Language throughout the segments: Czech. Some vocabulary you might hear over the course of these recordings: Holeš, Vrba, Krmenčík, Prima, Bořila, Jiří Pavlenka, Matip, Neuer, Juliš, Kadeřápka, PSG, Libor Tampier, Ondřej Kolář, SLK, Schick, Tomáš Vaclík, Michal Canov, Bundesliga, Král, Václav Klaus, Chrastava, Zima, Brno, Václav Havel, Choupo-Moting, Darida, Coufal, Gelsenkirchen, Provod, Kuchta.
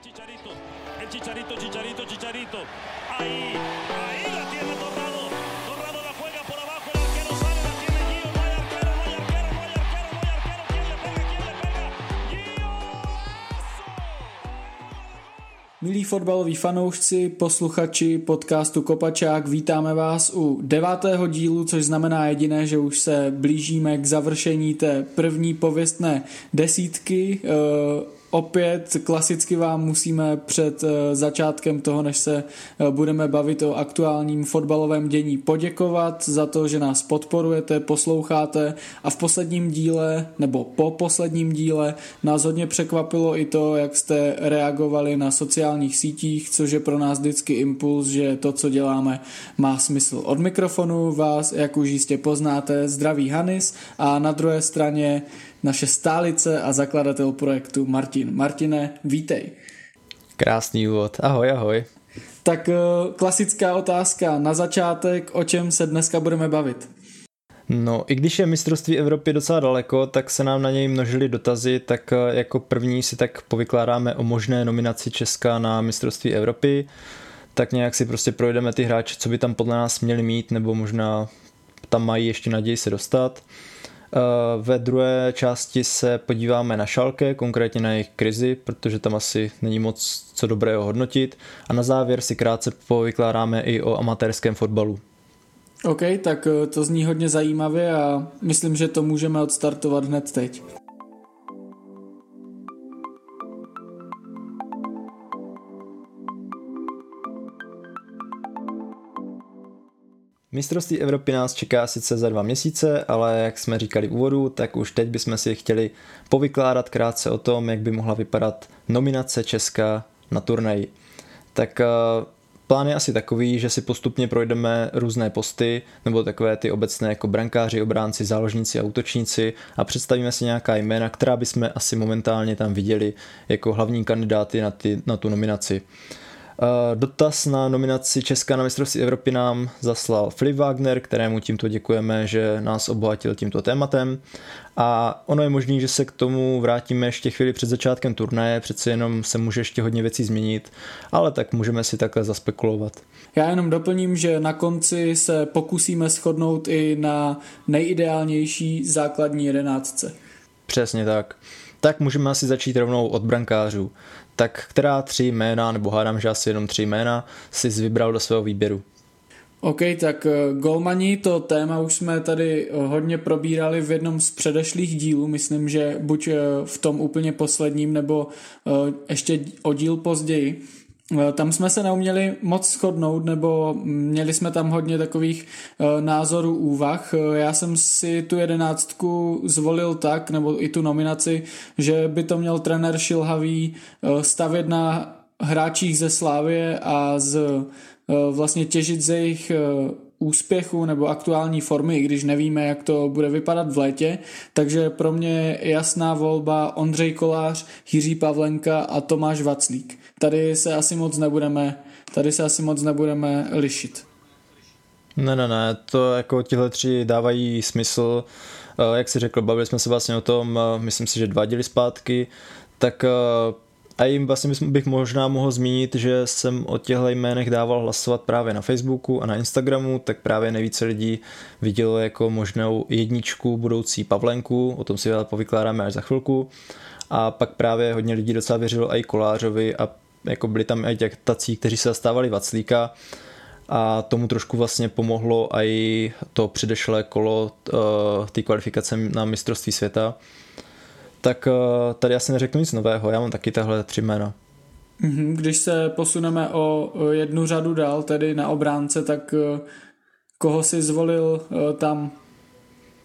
El Chicharito. Ahí la tiene Torrado. Torrado la juega por abajo, el arquero sale, la tiene Gio, no hay arquero, ¿quién le pega? Gio. Milí fotbaloví fanoušci, posluchači podcastu Kopačák, vítáme vás u 9. dílu, což znamená jediné, že už se blížíme k završení té první pověstné desítky. Opět klasicky vám musíme před začátkem toho, než se budeme bavit o aktuálním fotbalovém dění, poděkovat za to, že nás podporujete, posloucháte a v posledním díle, nebo po posledním díle, nás hodně překvapilo i to, jak jste reagovali na sociálních sítích, což je pro nás vždycky impuls, že to, co děláme, má smysl. Od mikrofonu vás, jak už jistě poznáte, zdraví Hanis a na druhé straně naše stálice a zakladatel projektu Martin. Martine, vítej. Krásný úvod. Ahoj. Tak klasická otázka na začátek, o čem se dneska budeme bavit? No, i když je mistrovství Evropy docela daleko, tak se nám na něj množily dotazy, tak jako první si tak povykládáme o možné nominaci Česka na mistrovství Evropy, tak nějak si prostě projdeme ty hráče, co by tam podle nás měli mít, nebo možná tam mají ještě naději se dostat. Ve druhé části se podíváme na Schalke, konkrétně na jejich krizi, protože tam asi není moc co dobrého hodnotit. A na závěr si krátce povykládáme i o amatérském fotbalu. OK, tak to zní hodně zajímavě a myslím, že to můžeme odstartovat hned teď. Mistrovství Evropy nás čeká sice za 2 měsíce, ale jak jsme říkali v úvodu, tak už teď bychom si chtěli povykládat krátce o tom, jak by mohla vypadat nominace Česka na turnaji. Tak plán je asi takový, že si postupně projdeme různé posty, nebo takové ty obecné jako brankáři, obránci, záložníci a útočníci a představíme si nějaká jména, která bychom asi momentálně tam viděli jako hlavní kandidáty na tu nominaci. Dotaz na nominaci Česka na mistrovství Evropy nám zaslal Filip Wagner, kterému tímto děkujeme, že nás obohatil tímto tématem. A ono je možné, že se k tomu vrátíme ještě chvíli před začátkem turnaje, přece jenom se může ještě hodně věcí změnit, ale tak můžeme si takhle zaspekulovat. Já jenom doplním, že na konci se pokusíme shodnout i na nejideálnější základní 11. Přesně tak. Tak můžeme asi začít rovnou od brankářů. Tak která 3 jména, nebo hádám, že asi jenom 3 jména, jsi vybral do svého výběru? OK, tak golmani, to téma už jsme tady hodně probírali v jednom z předešlých dílů, myslím, že buď v tom úplně posledním, nebo ještě o díl později. Tam jsme se neuměli moc shodnout, nebo měli jsme tam hodně takových názorů, úvah. Já jsem si tu 11 zvolil tak, nebo i tu nominaci, že by to měl trenér Šilhavý stavět na hráčích ze Slávie a vlastně těžit ze jejich úspěchu nebo aktuální formy, i když nevíme, jak to bude vypadat v létě. Takže pro mě jasná volba Ondřej Kolář, Jiří Pavlenka a Tomáš Vaclík. Tady se asi moc nebudeme lišit. Ne, to jako tihle 3 dávají smysl. Jak jsi řekl, bavili jsme se vlastně o tom, myslím si, že 2 díly zpátky, tak a jim vlastně bych možná mohl zmínit, že jsem o těchto jménech dával hlasovat právě na Facebooku a na Instagramu, tak právě nejvíce lidí vidělo jako možnou 1 budoucí Pavlenku, o tom si povykládáme až za chvilku. A pak právě hodně lidí docela věřilo i Kolářovi a jako byli tam i těch tací, kteří se zastávali Vaclíka a tomu trošku vlastně pomohlo i to předešlé kolo té kvalifikace na mistrovství světa. Tak tady asi neřeknu nic nového, já mám taky tahle 3 jména. Když se posuneme o 1 řadu dál, tedy na obránce, tak koho si zvolil tam?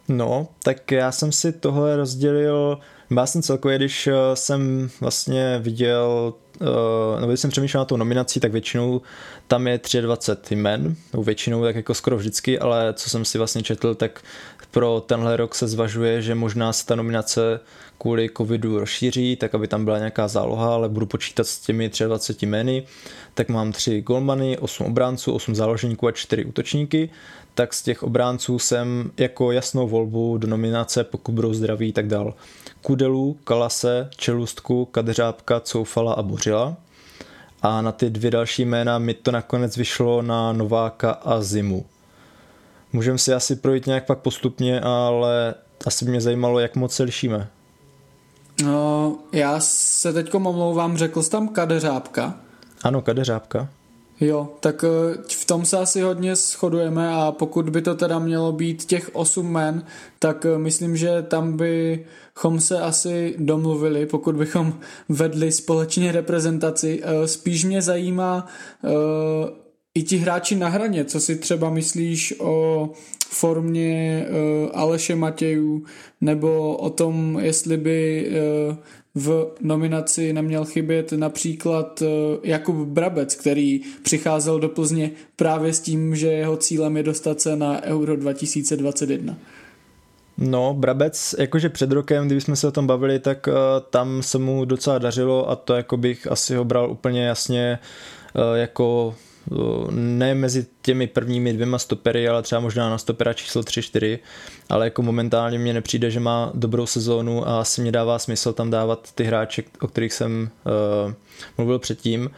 No, tak já jsem si tohle rozdělil, já jsem celkově, když jsem vlastně viděl, nebo když jsem přemýšlel na tu nominaci, tak většinou tam je 23 jmen, nebo většinou tak jako skoro vždycky, ale co jsem si vlastně četl, tak pro tenhle rok se zvažuje, že možná se ta nominace kvůli covidu rozšíří, tak aby tam byla nějaká záloha, ale budu počítat s těmi 23 jmény, tak mám 3 golmany, 8 obránců, 8 záložníků a 4 útočníky, tak z těch obránců jsem jako jasnou volbu do nominace, pokud budou zdraví, tak dal Kúdelu, Kalase, Čelustku, Kadeřápka, Coufala a Bořila. a na ty dvě další jména mi to nakonec vyšlo na Nováka a Zimu. Můžeme si asi projít nějak pak postupně, ale asi mě zajímalo, jak moc se lišíme. No, já se teďkom omlouvám, řekl jsi tam Kadeřápka? Ano, Kadeřápka. Jo, tak v tom se asi hodně shodujeme a pokud by to teda mělo být těch 8 jmen, tak myslím, že tam bychom se asi domluvili, pokud bychom vedli společně reprezentaci. Spíš mě zajímá i ti hráči na hraně, co si třeba myslíš o formě Aleše Matějů nebo o tom, jestli by v nominaci neměl chybět například Jakub Brabec, který přicházel do Plzně právě s tím, že jeho cílem je dostat se na Euro 2021. No, Brabec, jakože před rokem, kdybychom se o tom bavili, tak tam se mu docela dařilo a to jako bych asi ho bral úplně jasně jako ne mezi těmi prvními dvěma stopery, ale třeba možná na stopera číslo 3-4, ale jako momentálně mně nepřijde, že má dobrou sezónu a asi mě dává smysl tam dávat ty hráče, o kterých jsem mluvil předtím.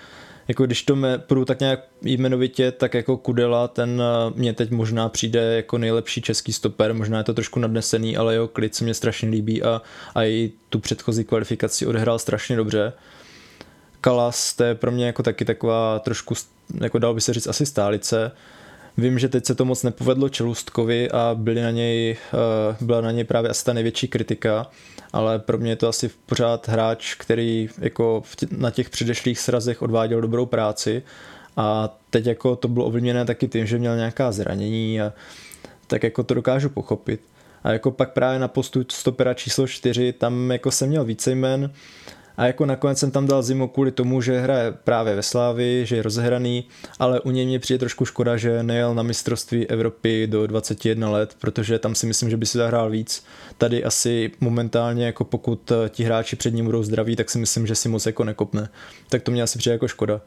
Jako když to půjdu tak nějak jmenovitě, tak jako Kúdela, ten mě teď možná přijde jako nejlepší český stoper, možná je to trošku nadnesený, ale jeho klid se mě strašně líbí a i tu předchozí kvalifikaci odehrál strašně dobře. Kalas, to je pro mě jako taky taková trošku, jako dal by se říct, asi stálice. Vím, že teď se to moc nepovedlo Čelůstkovi a byla na něj právě asi ta největší kritika, ale pro mě je to asi pořád hráč, který jako na těch předešlých srazech odváděl dobrou práci a teď jako to bylo ovlivněné taky tím, že měl nějaká zranění a tak jako to dokážu pochopit. A jako pak právě na postu stopera číslo 4, tam jako jsem měl více jmen. A jako nakonec jsem tam dal Zimu kvůli tomu, že hraje právě ve Slávii, že je rozehraný, ale u něj mě přijde trošku škoda, že nejel na mistrovství Evropy do 21 let, protože tam si myslím, že by si zahrál víc. Tady asi momentálně, jako pokud ti hráči před ním budou zdraví, tak si myslím, že si moc jako nekopne. Tak to mě asi přijde jako škoda.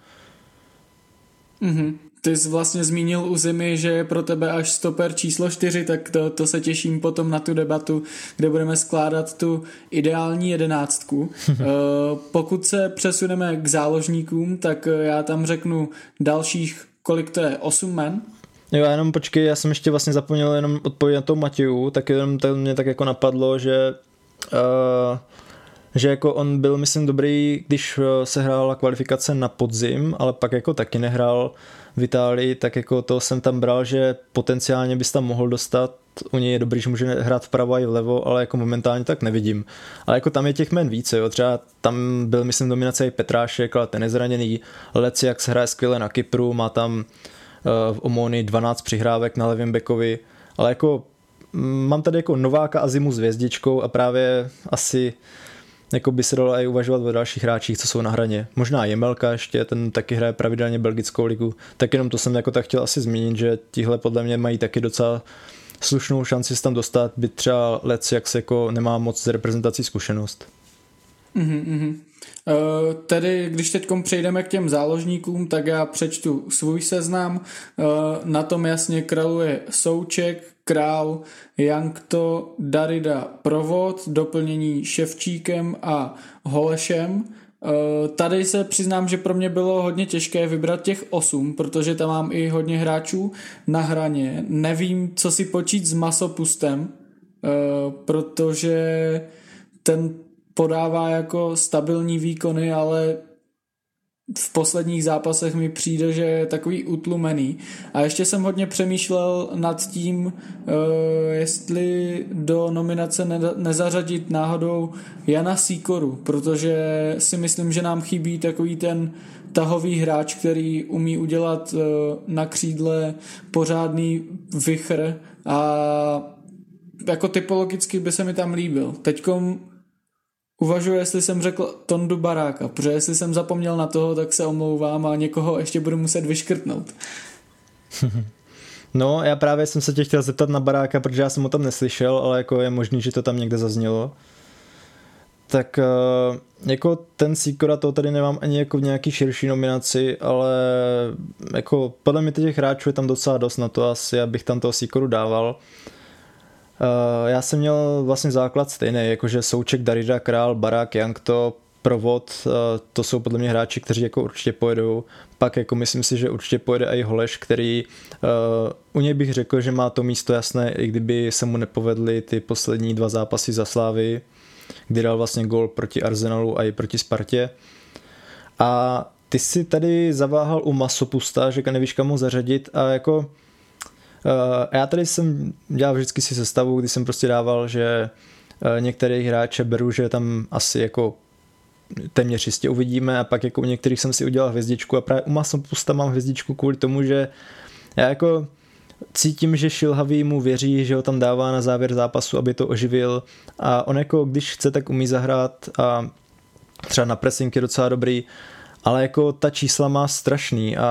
Mhm. Ty jsi vlastně zmínil u Zimy, že je pro tebe až stoper číslo 4, tak to se těším potom na tu debatu, kde budeme skládat tu ideální jedenáctku. Pokud se přesuneme k záložníkům, tak já tam řeknu dalších, kolik to je, 8 men? Jo, jenom počkej, já jsem ještě vlastně zapomněl jenom odpovědět na toho Matěju, tak jenom to mě tak jako napadlo, že jako on byl, myslím, dobrý, když se hrála kvalifikace na podzim, ale pak jako taky nehrál v Itálii, tak jako to jsem tam bral, že potenciálně bys tam mohl dostat. U něj je dobrý, že může hrát vpravo a i vlevo, ale jako momentálně tak nevidím. Ale jako tam je těch jmen více, jo. Třeba tam byl, myslím, dominace i Petrášek, ale ten je zraněný. Leciak hraje skvěle na Kypru, má tam v Omoni 12 přihrávek na levém bekovi, ale jako mám tady jako Nováka a Zimu s hvězdičkou a právě asi jako by se dalo i uvažovat o dalších hráčích, co jsou na hraně. Možná Jemelka ještě, ten taky hraje pravidelně belgickou ligu. Tak jenom to jsem jako tak chtěl asi zmínit, že tihle podle mě mají taky docela slušnou šanci se tam dostat, byť třeba Leciak se jako nemá moc z reprezentací zkušenost. Tedy, když teď přejdeme k těm záložníkům, tak já přečtu svůj seznam. Na tom jasně kraluje Souček, Král, Jankto, Darida, Provod, doplnění Ševčíkem a Holešem. Tady se přiznám, že pro mě bylo hodně těžké vybrat těch 8, protože tam mám i hodně hráčů na hraně. Nevím, co si počít s Masopustem, protože ten podává jako stabilní výkony, ale v posledních zápasech mi přijde, že je takový utlumený. A ještě jsem hodně přemýšlel nad tím, jestli do nominace nezařadit náhodou Jana Sýkoru, protože si myslím, že nám chybí takový ten tahový hráč, který umí udělat na křídle pořádný vichr a jako typologicky by se mi tam líbil. Teďkom uvažuji, jestli jsem řekl Tondu Baráka, protože jestli jsem zapomněl na toho, tak se omlouvám a někoho ještě budu muset vyškrtnout. No, já právě jsem se tě chtěl zeptat na Baráka, protože já jsem ho tam neslyšel, ale jako je možný, že to tam někde zaznělo. Tak jako ten Sýkora, toho tady nemám ani jako v nějaký širší nominaci, ale jako podle mě těch hráčů je tam docela dost na to, asi abych tam toho Sýkoru dával. Já jsem měl vlastně základ stejný, jakože Souček, Darida, Král, Barak, Jankto, Provod, to jsou podle mě hráči, kteří jako určitě pojedou. Pak jako myslím si, že určitě pojede i Holeš, který u něj bych řekl, že má to místo jasné, i kdyby se mu nepovedly ty poslední dva zápasy za Slávy, kdy dal vlastně gól proti Arsenalu a i proti Spartě. A ty si tady zaváhal u Masopusta, že nevíš, kam ho zařadit, a jako já tady jsem dělal vždycky si sestavu, kdy jsem prostě dával, že některých hráče beru, že tam asi jako téměř jistě uvidíme, a pak jako u některých jsem si udělal hvězdičku, a právě u Masopusta mám hvězdičku kvůli tomu, že já jako cítím, že Šilhavý mu věří, že ho tam dává na závěr zápasu, aby to oživil, a on jako když chce, tak umí zahrát a třeba na pressing je docela dobrý, ale jako ta čísla má strašný, a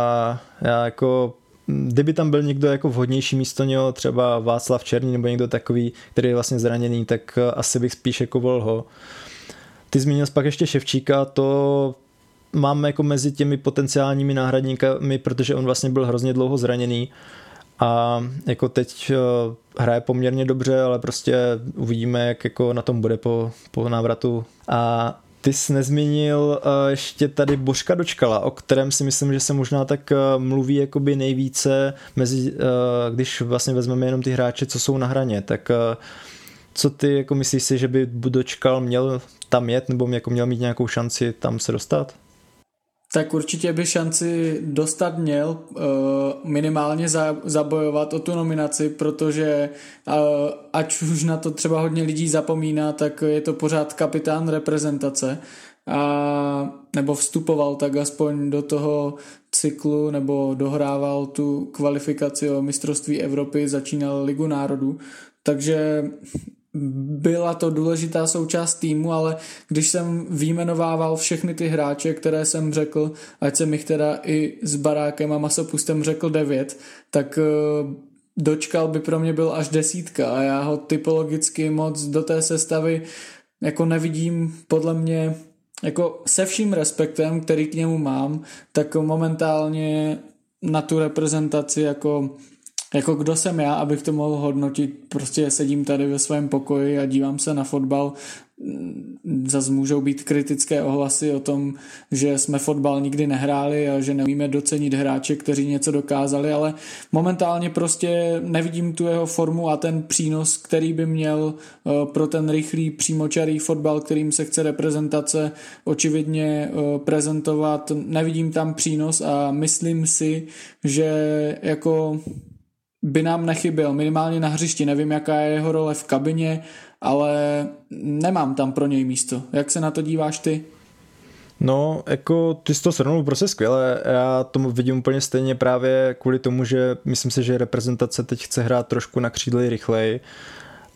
já jako kdyby tam byl někdo jako vhodnější místo něho, třeba Václav Černý nebo někdo takový, který je vlastně zraněný, tak asi bych spíš jako volil ho. Ty zmínil jsi pak ještě Ševčíka, to máme jako mezi těmi potenciálními náhradníkami, protože on vlastně byl hrozně dlouho zraněný a jako teď hraje poměrně dobře, ale prostě uvidíme, jak jako na tom bude po návratu. A ty jsi nezmínil ještě tady Bořka Dočkala, o kterém si myslím, že se možná tak mluví jakoby nejvíce, když vlastně vezmeme jenom ty hráče, co jsou na hraně, tak co ty jako myslíš si, že by Dočkal měl tam jet, nebo jako měl mít nějakou šanci tam se dostat? Tak určitě by šanci dostat měl, minimálně zabojovat o tu nominaci, protože ať už na to třeba hodně lidí zapomíná, tak je to pořád kapitán reprezentace, nebo vstupoval tak aspoň do toho cyklu, nebo dohrával tu kvalifikaci o mistrovství Evropy, začínal Ligu národů, takže byla to důležitá součást týmu, ale když jsem vyjmenovával všechny ty hráče, které jsem řekl, ať jsem jich teda i s Barákem a Masopustem řekl 9, tak Dočkal by pro mě byl až 10 a já ho typologicky moc do té sestavy jako nevidím. Podle mě jako se vším respektem, který k němu mám, tak momentálně na tu reprezentaci jako kdo jsem já, abych to mohl hodnotit, prostě sedím tady ve svém pokoji a dívám se na fotbal. Zas můžou být kritické ohlasy o tom, že jsme fotbal nikdy nehráli a že neumíme docenit hráče, kteří něco dokázali, ale momentálně prostě nevidím tu jeho formu a ten přínos, který by měl pro ten rychlý přímočarý fotbal, kterým se chce reprezentace očividně prezentovat, nevidím tam přínos a myslím si, že jako by nám nechyběl, minimálně na hřišti. Nevím, jaká je jeho role v kabině, ale nemám tam pro něj místo. Jak se na to díváš ty? No, jako ty jsi to srovnal prostě skvěle. Já tomu vidím úplně stejně právě kvůli tomu, že myslím si, že reprezentace teď chce hrát trošku na křídle rychleji.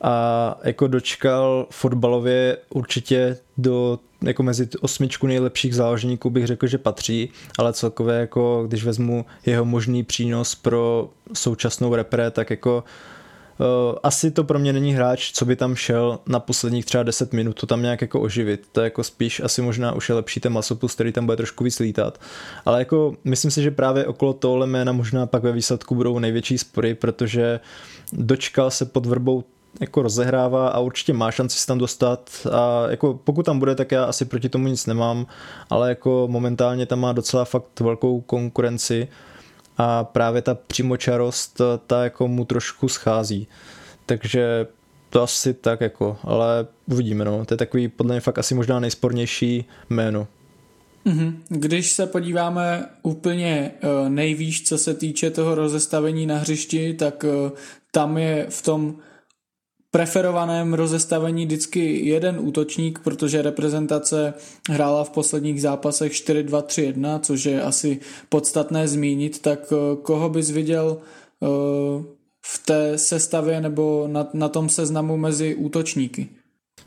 A jako Dočkal fotbalově určitě do jako mezi 8 nejlepších záložníků bych řekl, že patří, ale celkově jako když vezmu jeho možný přínos pro současnou repre, tak jako asi to pro mě není hráč, co by tam šel na posledních třeba 10 minut to tam nějak jako oživit, to je jako spíš asi možná už je lepší ten Masopust, který tam bude trošku víc lítat, ale jako myslím si, že právě okolo tohle jména možná pak ve výsledku budou největší spory, protože Dočkal se pod Vrbou jako rozehrává a určitě má šanci se tam dostat, a jako pokud tam bude, tak já asi proti tomu nic nemám, ale jako momentálně tam má docela fakt velkou konkurenci a právě ta přímočarost ta jako mu trošku schází, takže to asi tak jako, ale uvidíme, no, to je takový podle mě fakt asi možná nejspornější jméno. Když se podíváme úplně nejvýš, co se týče toho rozestavení na hřišti, tak tam je v tom preferovaném rozestavení vždycky jeden útočník, protože reprezentace hrála v posledních zápasech 4-2-3-1, což je asi podstatné zmínit, tak koho bys viděl v té sestavě nebo na tom seznamu mezi útočníky?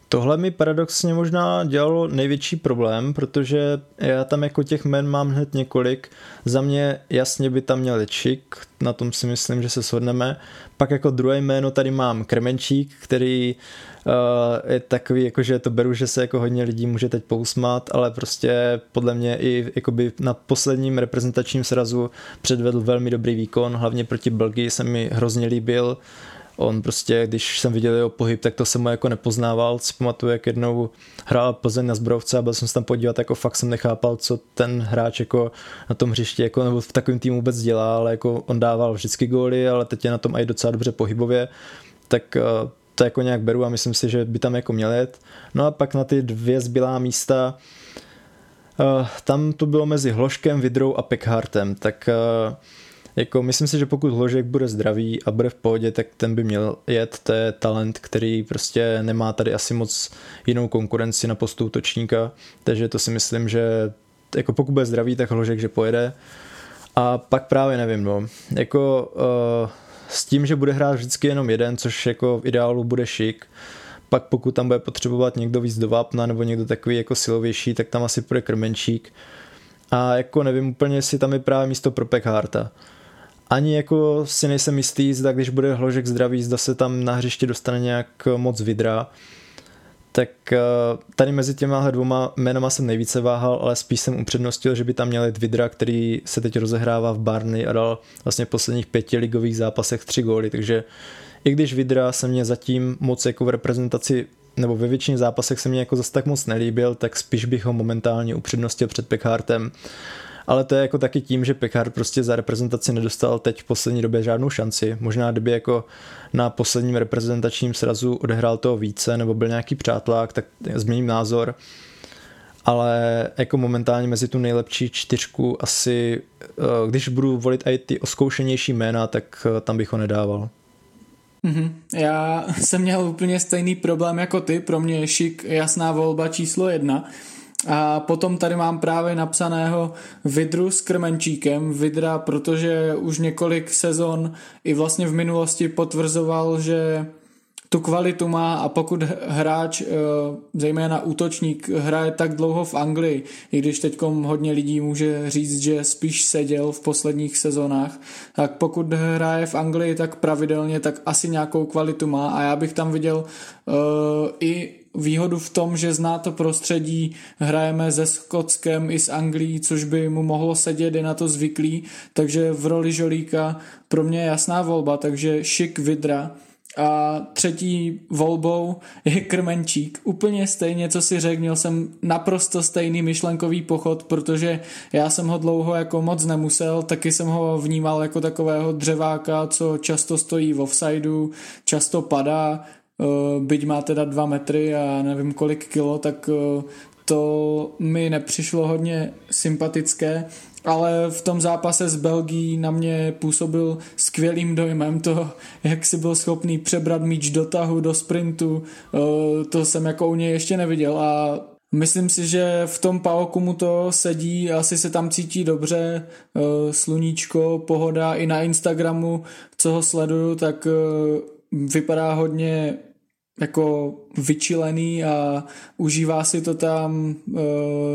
Tohle mi paradoxně možná dělalo největší problém, protože já tam jako těch jmen mám hned několik. Za mě jasně by tam měl Schick, na tom si myslím, že se shodneme. Pak jako druhé jméno tady mám Krmenčík, který je takový, jakože to beru, že se jako hodně lidí může teď pousmát, ale prostě podle mě i jakoby na posledním reprezentačním srazu předvedl velmi dobrý výkon, hlavně proti Belgii se mi hrozně líbil. On prostě, když jsem viděl jeho pohyb, tak to jsem mu jako nepoznával. Si pamatuju, jak jednou hrál Plzeň na Zbrojovce a byl jsem se tam podívat, jako fakt jsem nechápal, co ten hráč jako na tom hřišti jako, nebo v takovém týmu vůbec dělá, ale jako on dával vždycky góly, ale teď je na tom i docela dobře pohybově, tak to jako nějak beru a myslím si, že by tam jako měl jet. No a pak na ty dvě zbylá místa, tam to bylo mezi Hložkem, Vidrou a Pekhartem, tak jako myslím si, že pokud Hložek bude zdravý a bude v pohodě, tak ten by měl jet, to je talent, který prostě nemá tady asi moc jinou konkurenci na postu útočníka, takže to si myslím, že jako pokud bude zdravý, tak Hložek, že pojede. A pak právě nevím, no, jako s tím, že bude hrát vždycky jenom jeden, což jako v ideálu bude Šik, pak pokud tam bude potřebovat někdo víc do vápna nebo někdo takový jako silovější, tak tam asi půjde Krmenčík. A jako nevím úplně, jestli tam je právě místo pro Pekharta. Ani jako si nejsem jistý, zda když bude Hložek zdravý, zda se tam na hřiště dostane nějak moc Vidra. Tak tady mezi těma dvěma jménama jsem nejvíce váhal, ale spíš jsem upřednostil, že by tam měl jít Vidra, který se teď rozehrává v Barny a dal vlastně v posledních 5 ligových zápasech 3 góly, takže i když Vidra se mě zatím moc jako v reprezentaci nebo ve většině zápasech se mě jako zase tak moc nelíbil, tak spíš bych ho momentálně upřednostil před Pekhartem. Ale to je jako taky tím, že Pekhart prostě za reprezentaci nedostal teď v poslední době žádnou šanci. Možná kdyby jako na posledním reprezentačním srazu odehrál toho více nebo byl nějaký přátelák, tak změním názor. Ale jako momentálně mezi tu nejlepší 4 asi, když budu volit i ty oskoušenější jména, tak tam bych ho nedával. Já jsem měl úplně stejný problém jako ty, pro mě je Šik jasná volba číslo 1. A potom tady mám právě napsaného Vidru s Krmenčíkem. Vidra, protože už několik sezon i vlastně v minulosti potvrzoval, že tu kvalitu má, a pokud hráč, zejména útočník, hraje tak dlouho v Anglii, i když teďkom hodně lidí může říct, že spíš seděl v posledních sezonách, tak pokud hraje v Anglii tak pravidelně, tak asi nějakou kvalitu má, a já bych tam viděl i výhodu v tom, že zná to prostředí, hrajeme se Skotskem i s Anglií, což by mu mohlo sedět, je na to zvyklý, takže v roli Žolíka pro mě je jasná volba, takže Šik, Vidra. A třetí volbou je Krmenčík. Úplně stejně, co si řekl, měl jsem naprosto stejný myšlenkový pochod, protože já jsem ho dlouho jako moc nemusel, taky jsem ho vnímal jako takového dřeváka, co často stojí v offsideu, často padá, byť má teda 2 metry a nevím kolik kilo, tak to mi nepřišlo hodně sympatické, ale v tom zápase s Belgií na mě působil skvělým dojmem to, jak si byl schopný přebrat míč do tahu, do sprintu, to jsem jako u něj ještě neviděl a myslím si, že v tom Paoku mu to sedí, asi se tam cítí dobře, sluníčko, pohoda, i na Instagramu, co ho sleduju, tak vypadá hodně jako vyčilený a užívá si to tam,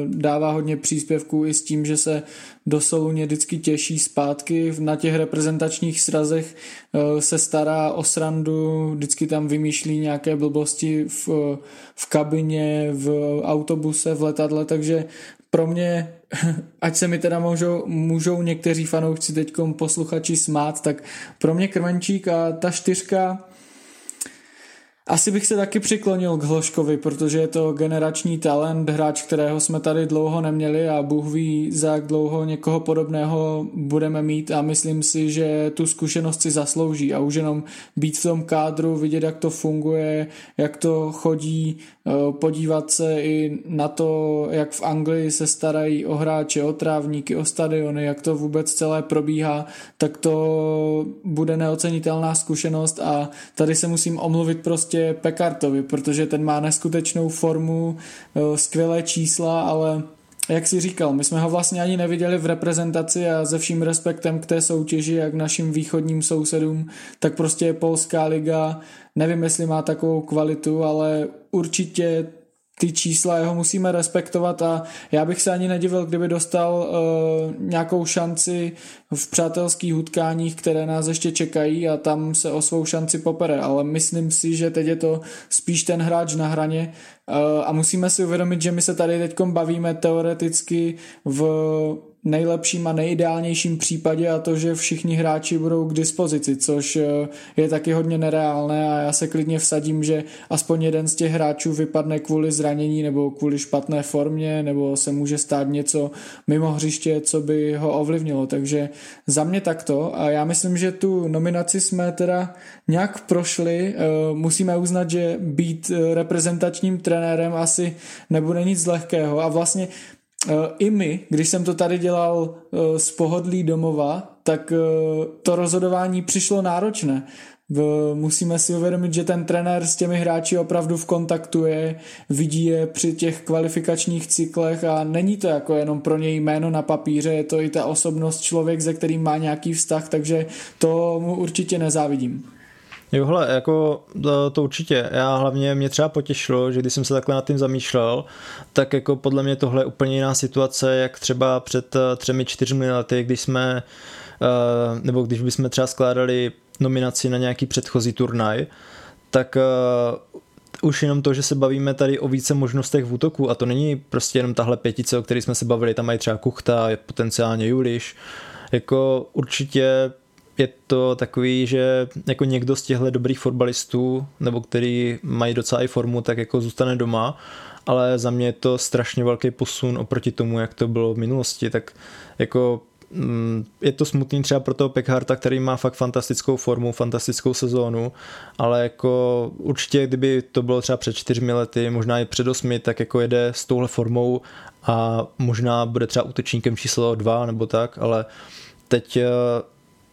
dává hodně příspěvků i s tím, že se do Soluně vždycky těší zpátky, na těch reprezentačních srazech se stará o srandu, vždycky tam vymýšlí nějaké blbosti v kabině, v autobuse, v letadle, takže pro mě, ať se mi teda můžou někteří fanoušci teďkom posluchači smát, tak pro mě Krmenčík a ta 4, asi bych se taky přiklonil k Hložkovi, protože je to generační talent, hráč, kterého jsme tady dlouho neměli a Bůh ví, za jak dlouho někoho podobného budeme mít, a myslím si, že tu zkušenost si zaslouží a už jenom být v tom kádru, vidět, jak to funguje, jak to chodí, podívat se i na to, jak v Anglii se starají o hráče, o trávníky, o stadiony, jak to vůbec celé probíhá, tak to bude neocenitelná zkušenost a tady se musím omluvit prostě Pekhartovi, protože ten má neskutečnou formu, skvělé čísla, ale jak si říkal, my jsme ho vlastně ani neviděli v reprezentaci a se vším respektem k té soutěži, jak našim východním sousedům, tak prostě je polská liga, nevím, jestli má takovou kvalitu, ale určitě ty čísla jeho musíme respektovat a já bych se ani nedivil, kdyby dostal nějakou šanci v přátelských utkáních, které nás ještě čekají, a tam se o svou šanci popere, ale myslím si, že teď je to spíš ten hráč na hraně A musíme si uvědomit, že my se tady teďkom bavíme teoreticky v nejlepším a nejideálnějším případě, a to, že všichni hráči budou k dispozici, což je taky hodně nereálné, a já se klidně vsadím, že aspoň jeden z těch hráčů vypadne kvůli zranění nebo kvůli špatné formě, nebo se může stát něco mimo hřiště, co by ho ovlivnilo. Takže za mě takto, a já myslím, že tu nominaci jsme teda nějak prošli. Musíme uznat, že být reprezentačním trenérem asi nebude nic lehkého, a vlastně i my, když jsem to tady dělal z pohodlí domova, tak to rozhodování přišlo náročné. Musíme si uvědomit, že ten trenér s těmi hráči opravdu v kontaktu je, vidí je při těch kvalifikačních cyklech, a není to jako jenom pro něj jméno na papíře, je to i ta osobnost, člověk, ze kterým má nějaký vztah, takže to mu určitě nezávidím. Jo, hele, jako to určitě. Já hlavně, mě třeba potěšilo, že když jsem se takhle nad tím zamýšlel, tak jako podle mě tohle je úplně jiná situace, jak třeba před 3-4 lety, když jsme, nebo když bychom třeba skládali nominaci na nějaký předchozí turnaj, tak už jenom to, že se bavíme tady o více možnostech v útoku, a to není prostě jenom tahle pětice, o které jsme se bavili, tam mají třeba Kuchta, potenciálně Juliš, jako určitě je to takový, že jako někdo z těchto dobrých fotbalistů, nebo který mají docela i formu, tak jako zůstane doma, ale za mě je to strašně velký posun oproti tomu, jak to bylo v minulosti. Tak jako je to smutný třeba pro toho Pekharta, který má fakt fantastickou formu, fantastickou sezónu, ale jako určitě, kdyby to bylo třeba před 4 lety, možná i před 8, tak jako jede s touhle formou a možná bude třeba útočníkem číslo 2 nebo tak, ale teď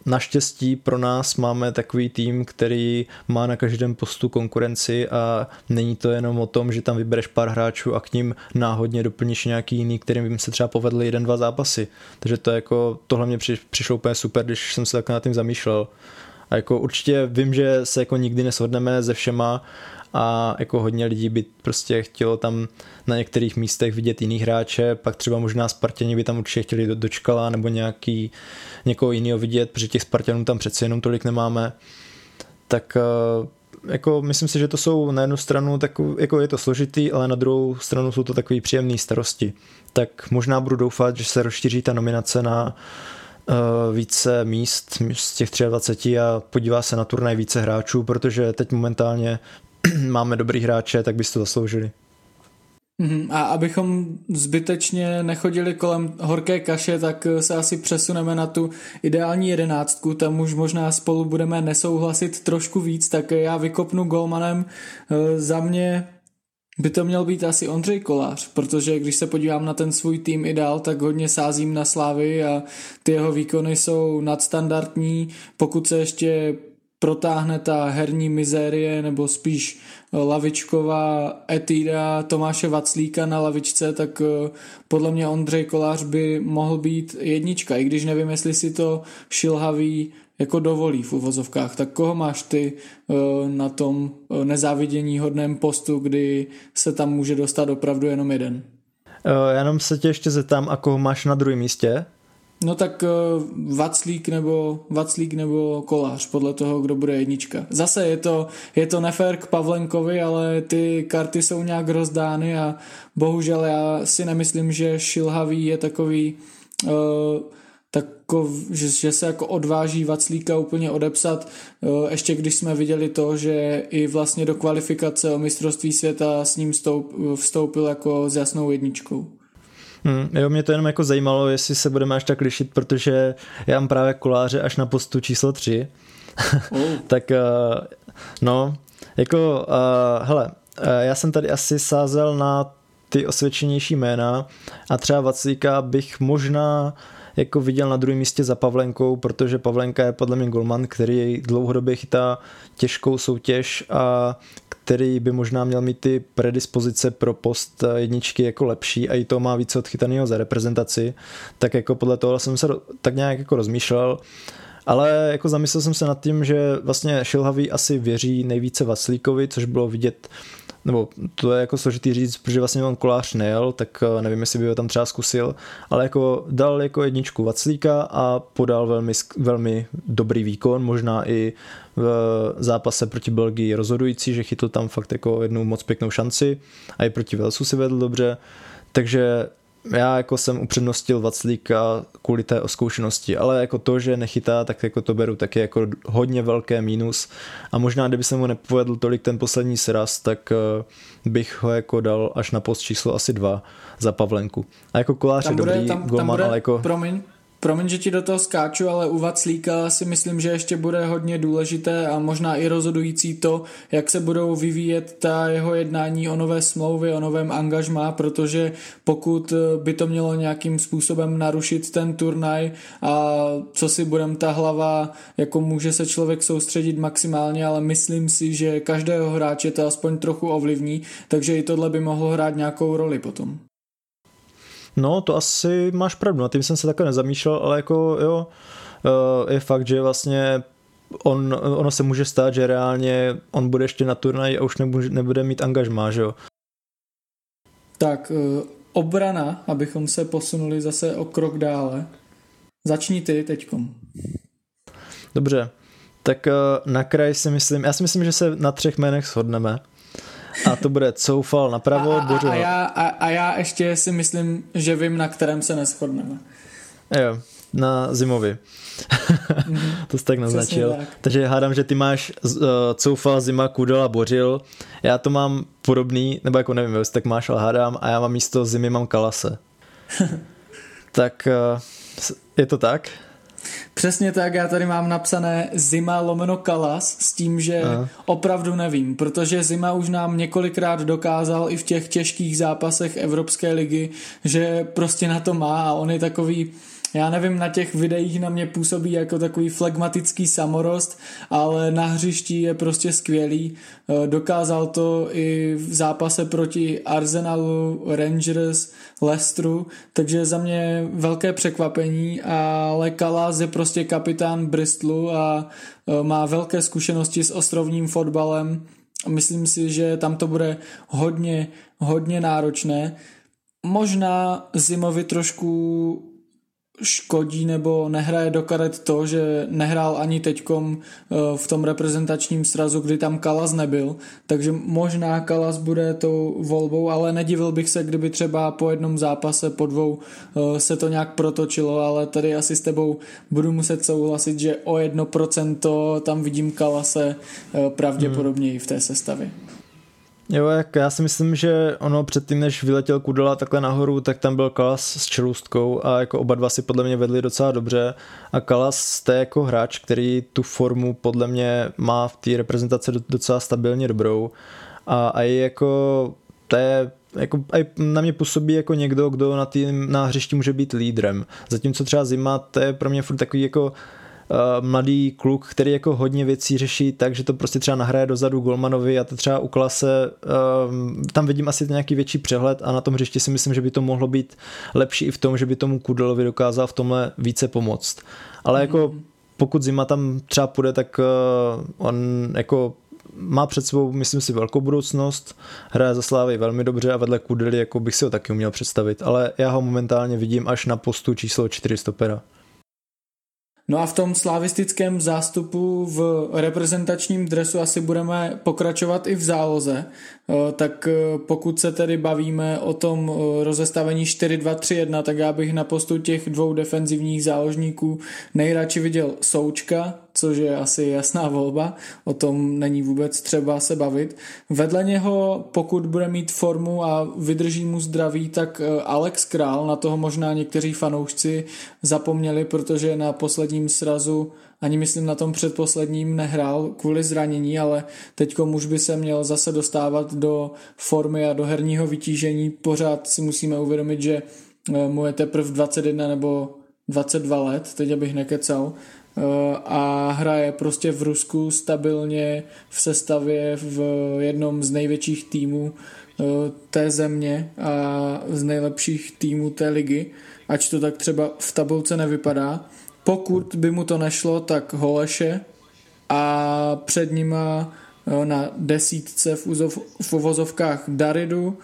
naštěstí pro nás máme takový tým, který má na každém postu konkurenci, a není to jenom o tom, že tam vybereš pár hráčů a k ním náhodně doplníš nějaký jiný, kterým by se třeba povedly 1-2 zápasy. Takže to jako, tohle mě přišlo úplně super, když jsem se tak nad tím zamýšlel. A jako určitě vím, že se jako nikdy neshodneme se všema, a jako hodně lidí by prostě chtělo tam na některých místech vidět jiný hráče, pak třeba možná Spartěni by tam určitě chtěli Dočkala nebo nějaký, někoho jiného vidět, protože těch Spartanů tam přece jenom tolik nemáme. Tak jako myslím si, že to jsou na jednu stranu takový, jako je to složitý, ale na druhou stranu jsou to takový příjemný starosti. Tak možná budu doufat, že se rozšíří ta nominace na více míst z těch 23 a podívá se na turnaj více hráčů, protože teď momentálně máme dobrý hráče, tak byste to zasloužili. A abychom zbytečně nechodili kolem horké kaše, tak se asi přesuneme na tu ideální 11, tam už možná spolu budeme nesouhlasit trošku víc, tak já vykopnu golmanem. Za mě by to měl být asi Ondřej Kolář, protože když se podívám na ten svůj tým i dál, tak hodně sázím na Slávy a ty jeho výkony jsou nadstandardní. Pokud se ještě protáhne ta herní mizérie, nebo spíš lavičková etída Tomáše Vaclíka na lavičce, tak podle mě Ondřej Kolář by mohl být 1, i když nevím, jestli si to Šilhavý jako dovolí v uvozovkách. Tak koho máš ty na tom nezávidění hodném postu, kdy se tam může dostat opravdu jenom jeden? Já jenom se tě ještě zeptám, a koho máš na druhém místě? No tak Vaclík nebo Kolář, podle toho, kdo bude 1. Zase je to nefér k Pavlenkovi, ale ty karty jsou nějak rozdány a bohužel já si nemyslím, že Šilhavý je takový, že se jako odváží Vaclíka úplně odepsat, ještě když jsme viděli to, že i vlastně do kvalifikace o mistrovství světa s ním vstoupil jako s jasnou 1. Jo, mě to jenom jako zajímalo, jestli se budeme až tak lišit, protože já mám právě Koláře až na postu číslo 3. Tak no, jako hele, já jsem tady asi sázel na ty osvědčenější jména a třeba Vaclíka bych možná jako viděl na druhém místě za Pavlenkou, protože Pavlenka je podle mě golman, který dlouhodobě chytá těžkou soutěž a který by možná měl mít ty predispozice pro post 1 jako lepší, a i to má více odchytaného za reprezentaci, tak jako podle toho jsem se tak nějak jako rozmýšlel, ale jako zamyslel jsem se nad tím, že vlastně Šilhavý asi věří nejvíce Vaclíkovi, což bylo vidět nebo to je jako složitý říct, protože vlastně on Kolář nejel, tak nevím, jestli by ho tam třeba zkusil, ale jako dal jako jedničku Vaclíka a podal velmi dobrý výkon, možná i v zápase proti Belgii rozhodující, že chytl tam fakt jako jednu moc pěknou šanci a i proti Velsu si vedl dobře, takže já jako jsem upřednostil Vaclíka kvůli té oskoušenosti, ale jako to, že nechytá, tak jako to beru taky jako hodně velké mínus a možná, kdyby se mu nepovedl tolik ten poslední sraz, tak bych ho jako dal až na post číslo asi 2 za Pavlenku. A jako Kolář je dobrý golman, ale jako... Promiň, že ti do toho skáču, ale u Vaclíka si myslím, že ještě bude hodně důležité a možná i rozhodující to, jak se budou vyvíjet ta jeho jednání o nové smlouvě, o novém angažmá, protože pokud by to mělo nějakým způsobem narušit ten turnaj a co si budem ta hlava, jako může se člověk soustředit maximálně, ale myslím si, že každého hráče to aspoň trochu ovlivní, takže i tohle by mohlo hrát nějakou roli potom. No, to asi máš pravdu, na tím jsem se takhle nezamýšlel, ale jako jo, je fakt, že vlastně ono se může stát, že reálně on bude ještě na turnaji a už nebude mít angažmá, že jo? Tak, obrana, abychom se posunuli zase o krok dále. Začni ty teďkom. Dobře, tak na kraj já si myslím, že se na 3 jménech shodneme. A to bude Coufal napravo. Já ještě si myslím, že vím, na kterém se neshodneme. Jo, na Zimovi. To jsi tak naznačil. Tak. Takže hádám, že ty máš Coufal, Zima, Kúdela, Bořil. Já to mám podobný, nebo jako nevím, jestli tak máš, ale hádám. A já mám místo Zimy, mám Kalase. Tak je to tak? Přesně tak, já tady mám napsané Zima / Kalas s tím, že opravdu nevím, protože Zima už nám několikrát dokázal i v těch těžkých zápasech Evropské ligy, že prostě na to má a on je takový, já nevím, na těch videích na mě působí jako takový flegmatický samorost, ale na hřišti je prostě skvělý. Dokázal to i v zápase proti Arsenalu, Rangers, Leicesteru, takže za mě velké překvapení, ale Kalas je prostě kapitán Bristolu a má velké zkušenosti s ostrovním fotbalem. Myslím si, že tam to bude hodně, hodně náročné. Možná Zimovi trošku škodí nebo nehraje do karet to, že nehrál ani teďkom v tom reprezentačním srazu, kdy tam Kalas nebyl, takže možná Kalas bude tou volbou, ale nedivil bych se, kdyby třeba po jednom zápase, po 2 se to nějak protočilo, ale tady asi s tebou budu muset souhlasit, že o 1% tam vidím Kalase pravděpodobně i v té sestavě. Jo, jak já si myslím, že ono předtím, než vyletěl Kúdela takhle nahoru, tak tam byl Kalas s Čelůstkou a jako oba dva si podle mě vedli docela dobře a Kalas to je jako hráč, který tu formu podle mě má v té reprezentaci docela stabilně dobrou a i jako to je jako, na mě působí jako někdo, kdo na hřišti může být lídrem, zatímco třeba Zima, to je pro mě furt takový jako mladý kluk, který jako hodně věcí řeší tak, že to prostě třeba nahraje dozadu golmanovi a to třeba u Kalase tam vidím asi nějaký větší přehled a na tom hřišti si myslím, že by to mohlo být lepší i v tom, že by tomu Kúdelovi dokázal v tomhle více pomoct. Ale jako pokud Zima tam třeba půjde, tak on jako má před sebou, myslím si, velkou budoucnost, hraje za Slávy velmi dobře a vedle Kúdely jako bych si ho taky uměl představit, ale já ho momentálně vidím až na postu číslo 4 stopera. No a v tom slavistickém zástupu v reprezentačním dresu asi budeme pokračovat i v záloze, tak pokud se tedy bavíme o tom rozestavení 4-2-3-1, tak já bych na postu těch 2 defenzivních záložníků nejradši viděl Součka, což je asi jasná volba, o tom není vůbec třeba se bavit. Vedle něho, pokud bude mít formu a vydrží mu zdraví, tak Alex Král, na toho možná někteří fanoušci zapomněli, protože na posledním srazu, ani myslím na tom předposledním, nehrál kvůli zranění, ale teďkom už by se měl zase dostávat do formy a do herního vytížení. Pořád si musíme uvědomit, že mu je teprve 21 nebo 22 let, teď abych nekecal, a hraje prostě v Rusku stabilně v sestavě v jednom z největších týmů té země a z nejlepších týmů té ligy, ač to tak třeba v tabulce nevypadá. Pokud by mu to nešlo, tak Holeše a před nima na desítce v uvozovkách Daridu,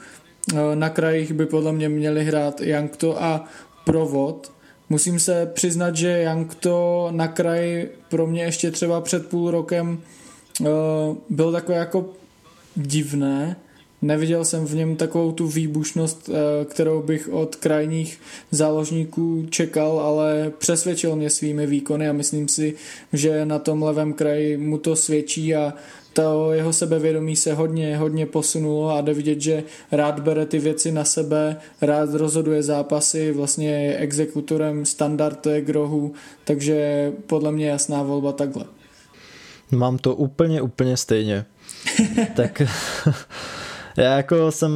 na krajích by podle mě měli hrát Jankto a Provod. Musím se přiznat, že Jankto na kraji pro mě ještě třeba před půl rokem byl takové jako divné. Neviděl jsem v něm takovou tu výbušnost, kterou bych od krajních záložníků čekal, ale přesvědčil mě svými výkony a myslím si, že na tom levém kraji mu to svědčí a to jeho sebevědomí se hodně posunulo a jde vidět, že rád bere ty věci na sebe, rád rozhoduje zápasy, vlastně je exekutorem standardek rohu, takže podle mě jasná volba takhle. Mám to úplně stejně. Tak já jako jsem,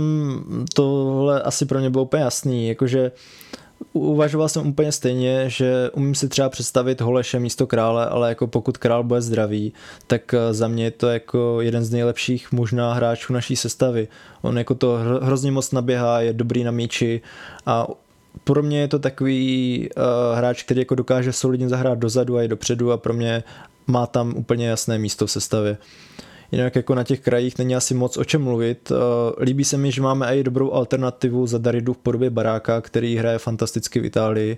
tohle asi pro mě bylo úplně jasný, jakože uvažoval jsem úplně stejně, že umím si třeba představit Holeše místo Krále, ale jako pokud Král bude zdravý, tak za mě je to jako jeden z nejlepších možná hráčů naší sestavy. On jako to hrozně moc naběhá, je dobrý na míči a pro mě je to takový hráč, který jako dokáže solidně zahrát dozadu a i dopředu a pro mě má tam úplně jasné místo v sestavě. Jinak jako na těch krajích není asi moc o čem mluvit. Líbí se mi, že máme i dobrou alternativu za Daridu v podobě Baráka, který hraje fantasticky v Itálii.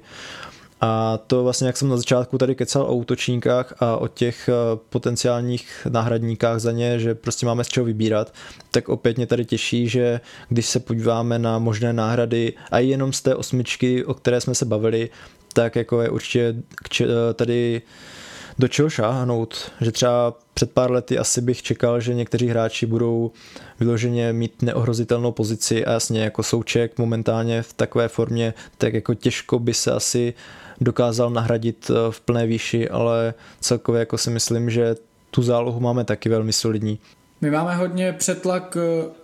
A to vlastně, jak jsem na začátku tady kecal o útočníkách a o těch potenciálních náhradníkách za ně, že prostě máme z čeho vybírat, tak opět mě tady těší, že když se podíváme na možné náhrady a jenom z té osmičky, o které jsme se bavili, tak jako je určitě tady do čeho šáhnout, že třeba před pár lety asi bych čekal, že někteří hráči budou vyloženě mít neohrozitelnou pozici a jasně jako Souček momentálně v takové formě, tak jako těžko by se asi dokázal nahradit v plné výši, ale celkově jako si myslím, že tu zálohu máme taky velmi solidní. My máme hodně přetlak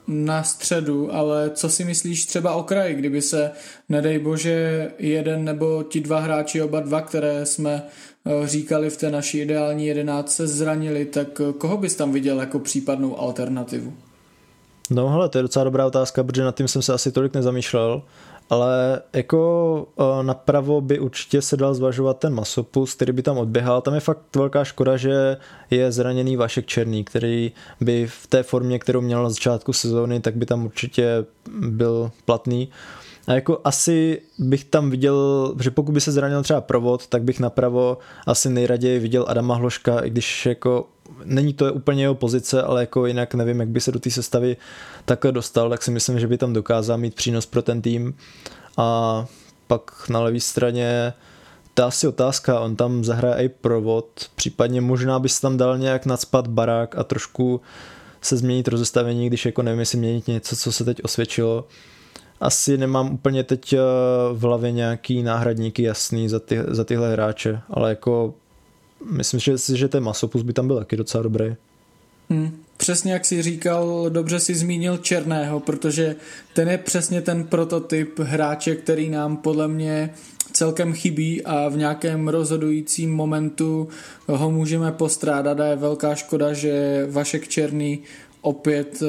na středu, ale co si myslíš třeba o kraji, kdyby se, nedej bože, jeden nebo ti dva hráči, oba dva, které jsme říkali v té naší ideální jedenáctce, zranili, tak koho bys tam viděl jako případnou alternativu? No hele, to je docela dobrá otázka, protože nad tím jsem se asi tolik nezamýšlel, ale jako napravo by určitě se dal zvažovat ten Masopust, který by tam odběhal. Tam je fakt velká škoda, že je zraněný Václav Černý, který by v té formě, kterou měl na začátku sezóny, tak by tam určitě byl platný. A jako asi bych tam viděl, že pokud by se zranil třeba Provod, tak bych napravo asi nejraději viděl Adama Hložka, i když jako není to úplně jeho pozice, ale jako jinak nevím, jak by se do té sestavy takhle dostal, tak si myslím, že by tam dokázal mít přínos pro ten tým. A pak na levé straně ta asi otázka, on tam zahraje i Provod, případně možná by se tam dal nějak nacpat Barák a trošku se změnit rozestavení, když jako nevím, jestli měnit něco, co se teď osvědčilo. Asi nemám úplně teď v hlavě nějaký náhradníky jasný za tyhle hráče, ale jako myslím, že ten Masopus by tam byl taky docela dobrý. Přesně jak jsi říkal, dobře jsi zmínil Černého, protože ten je přesně ten prototyp hráče, který nám podle mě celkem chybí a v nějakém rozhodujícím momentu ho můžeme postrádat a je velká škoda, že Vašek Černý opět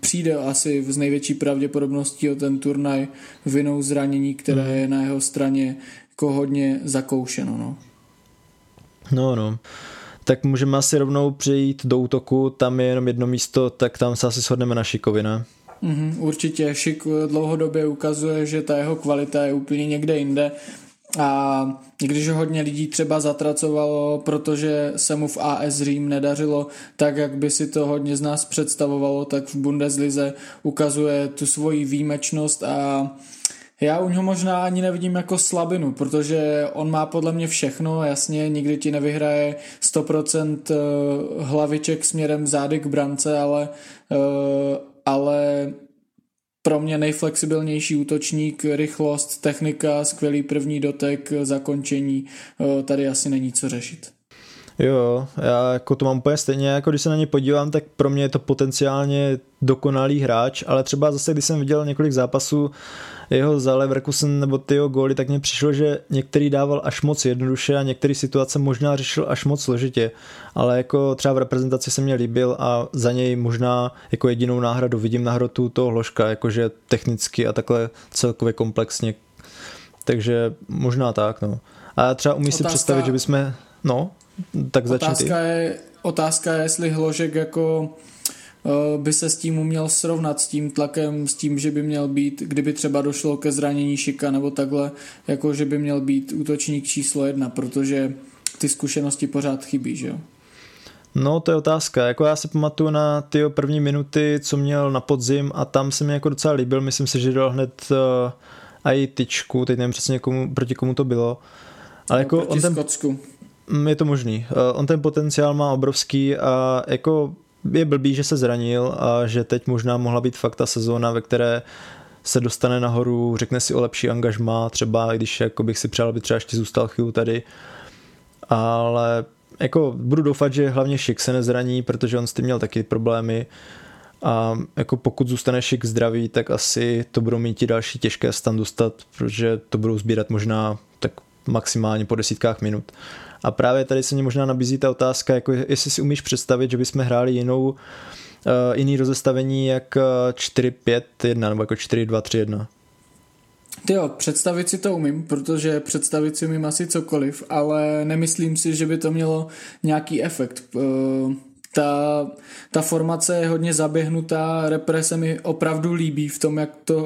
přijde asi s největší pravděpodobností o ten turnaj vinou zranění, které je na jeho straně jako hodně zakoušeno. No. Tak můžeme asi rovnou přejít do útoku, tam je jenom jedno místo, tak tam se asi shodneme na Šikovi, ne? Určitě, Šik dlouhodobě ukazuje, že ta jeho kvalita je úplně někde jinde a když ho hodně lidí třeba zatracovalo, protože se mu v AS Řím nedařilo tak, jak by si to hodně z nás představovalo, tak v Bundeslize ukazuje tu svoji výjimečnost a já u něho možná ani nevidím jako slabinu, protože on má podle mě všechno, jasně, nikdy ti nevyhraje 100% hlaviček směrem zády k brance, ale pro mě nejflexibilnější útočník, rychlost, technika, skvělý první dotek, zakončení, tady asi není co řešit. Jo, já jako to mám úplně stejně, jako když se na ně podívám, tak pro mě je to potenciálně dokonalý hráč, ale třeba zase, když jsem viděl několik zápasů jeho za Leverkusen nebo ty jeho góly, tak mně přišlo, že některý dával až moc jednoduše a některé situace možná řešil až moc složitě, ale jako třeba v reprezentaci se mně líbil a za něj možná jako jedinou náhradu vidím náhradu toho Hložka, jakože technicky a takhle celkově komplexně, takže možná tak, no. A třeba umí si představit, že bychom, no. Tak otázka je, otázka je, jestli Hložek jako by se s tím uměl srovnat, s tím tlakem, s tím, že by měl být, kdyby třeba došlo ke zranění Šika nebo takhle, jako že by měl být útočník číslo 1, protože ty zkušenosti pořád chybí, že jo? No, to je otázka. Jako já se pamatuju na ty první minuty, co měl na podzim, a tam se mi jako docela líbil. Myslím si, že dal hned i tyčku, teď nevím přesně proti komu to bylo. Ale no, jako proti Skotsku. Je to možný. On ten potenciál má obrovský a jako je blbý, že se zranil a že teď možná mohla být fakt ta sezóna, ve které se dostane nahoru, řekne si o lepší angažmá, třeba, i když jako bych si přál, aby třeba ještě zůstal chvíli tady. Ale jako budu doufat, že hlavně Schick se nezraní, protože on s tím měl taky problémy, a jako pokud zůstane Schick zdravý, tak asi to budou mít i další těžké stan dostat, protože to budou sbírat možná tak maximálně po desítkách minut. A právě tady se mě možná nabízí ta otázka, jako jestli si umíš představit, že bychom hráli jiný rozestavení jak 4-5-1 nebo jako 4-2-3-1. Jo, představit si to umím, protože představit si umím asi cokoliv, ale nemyslím si, že by to mělo nějaký efekt. Ta formace je hodně zaběhnutá, Repre se mi opravdu líbí v tom,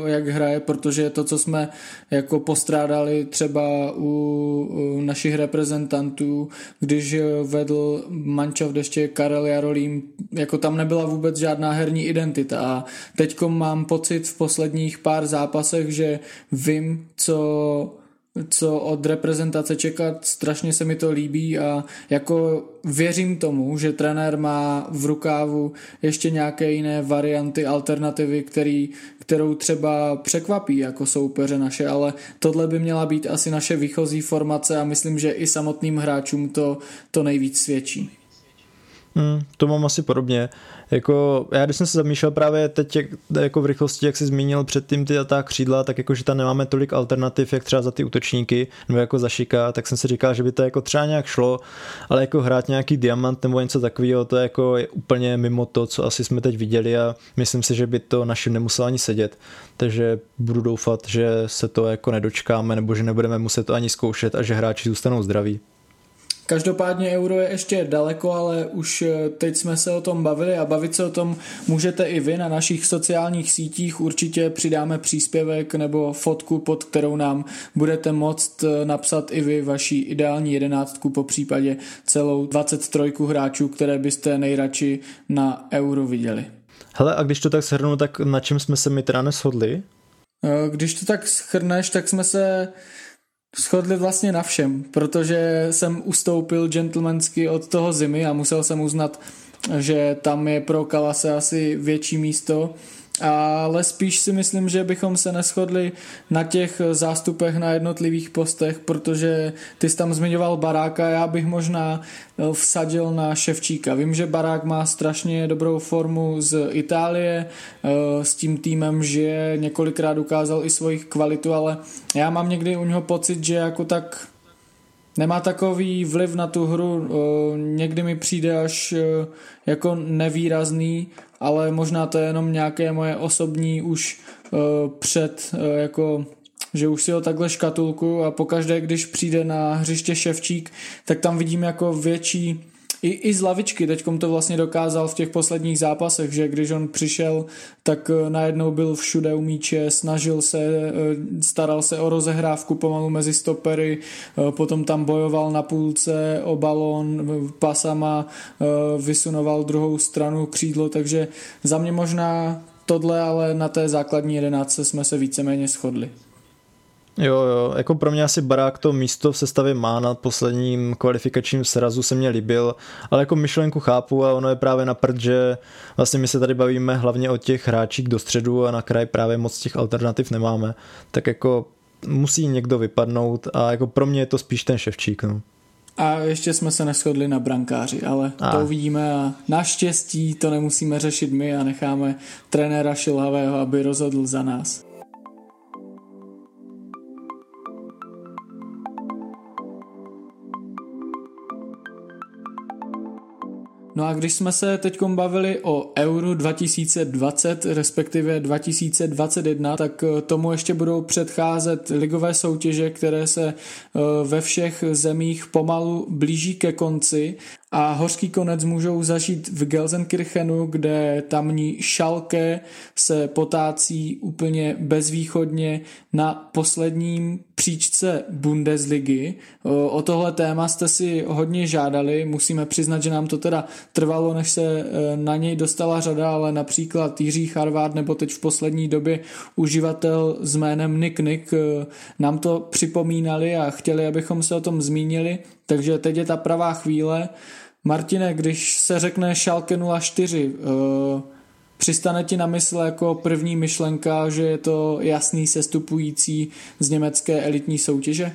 jak hraje, protože to, co jsme jako postrádali třeba u našich reprezentantů, když vedl Manča v deště Karel Jarolím, jako tam nebyla vůbec žádná herní identita, a teďko mám pocit v posledních pár zápasech, že vím, co od reprezentace čekat, strašně se mi to líbí a jako věřím tomu, že trenér má v rukávu ještě nějaké jiné varianty, alternativy, kterou třeba překvapí jako soupeře naše, ale tohle by měla být asi naše výchozí formace a myslím, že i samotným hráčům to nejvíc svědčí. To mám asi podobně. Jako, já když jsem se zamýšlel právě teď jako v rychlosti, jak jsi zmínil předtím ty a ta křídla, tak jakože tam nemáme tolik alternativ, jak třeba za ty útočníky nebo jako za Šika, tak jsem si říkal, že by to jako třeba nějak šlo, ale jako hrát nějaký diamant nebo něco takového, to je jako úplně mimo to, co asi jsme teď viděli, a myslím si, že by to našim nemuselo ani sedět. Takže budu doufat, že se to jako nedočkáme nebo že nebudeme muset to ani zkoušet a že hráči zůstanou zdraví. Každopádně Euro je ještě daleko, ale už teď jsme se o tom bavili a bavit se o tom můžete i vy na našich sociálních sítích. Určitě přidáme příspěvek nebo fotku, pod kterou nám budete moct napsat i vy vaši ideální jedenáctku, po případě celou 23 hráčů, které byste nejradši na Euro viděli. Hele, a když to tak shrnu, tak na čem jsme se my teda neshodli? Když to tak shrneš, tak jsme se shodli vlastně na všem, protože jsem ustoupil gentlemansky od toho Zimy a musel jsem uznat, že tam je pro Kalase asi větší místo, ale spíš si myslím, že bychom se neshodli na těch zástupech na jednotlivých postech, protože ty jsi tam zmiňoval Baráka, já bych možná vsadil na Ševčíka. Vím, že Barák má strašně dobrou formu z Itálie, s tím týmem, že několikrát ukázal i svojich kvalitu, ale já mám někdy u něho pocit, že jako tak nemá takový vliv na tu hru, někdy mi přijde až jako nevýrazný, ale možná to je jenom nějaké moje osobní už jako že už si ho takhle škatulku, a pokaždé, když přijde na hřiště Ševčík, tak tam vidím jako větší i z lavičky, teďkom to vlastně dokázal v těch posledních zápasech, že když on přišel, tak najednou byl všude u míče, snažil se, staral se o rozehrávku pomalu mezi stopery, potom tam bojoval na půlce o balón, pasama vysunoval druhou stranu křídlo, takže za mě možná tohle, ale na té základní jedenáctce jsme se víceméně shodli. Jo, jako pro mě asi Barák to místo v sestavě má, na posledním kvalifikačním srazu se mě líbil, ale jako myšlenku chápu a ono je právě na prd, že vlastně my se tady bavíme hlavně o těch hráčích do středu a na kraj právě moc těch alternativ nemáme, tak jako musí někdo vypadnout a jako pro mě je to spíš ten Ševčík, no. A ještě jsme se neshodli na brankáři, ale to uvidíme a naštěstí to nemusíme řešit my a necháme trenéra Šilhavého, aby rozhodl za nás. No a když jsme se teďkom bavili o Euro 2020, respektive 2021, tak tomu ještě budou předcházet ligové soutěže, které se ve všech zemích pomalu blíží ke konci. a hořký konec můžou zažít v Gelsenkirchenu, kde tamní Schalke se potácí úplně bezvýchodně na posledním příčce Bundesligy. O tohle téma jste si hodně žádali, musíme přiznat, že nám to teda trvalo, než se na něj dostala řada, ale například Jiří Charvád nebo teď v poslední době uživatel s jménem Nick nám to připomínali a chtěli, abychom se o tom zmínili, takže teď je ta pravá chvíle. Martine, když se řekne Schalke 04, přistane ti na mysl jako první myšlenka, že je to jasný sestupující z německé elitní soutěže?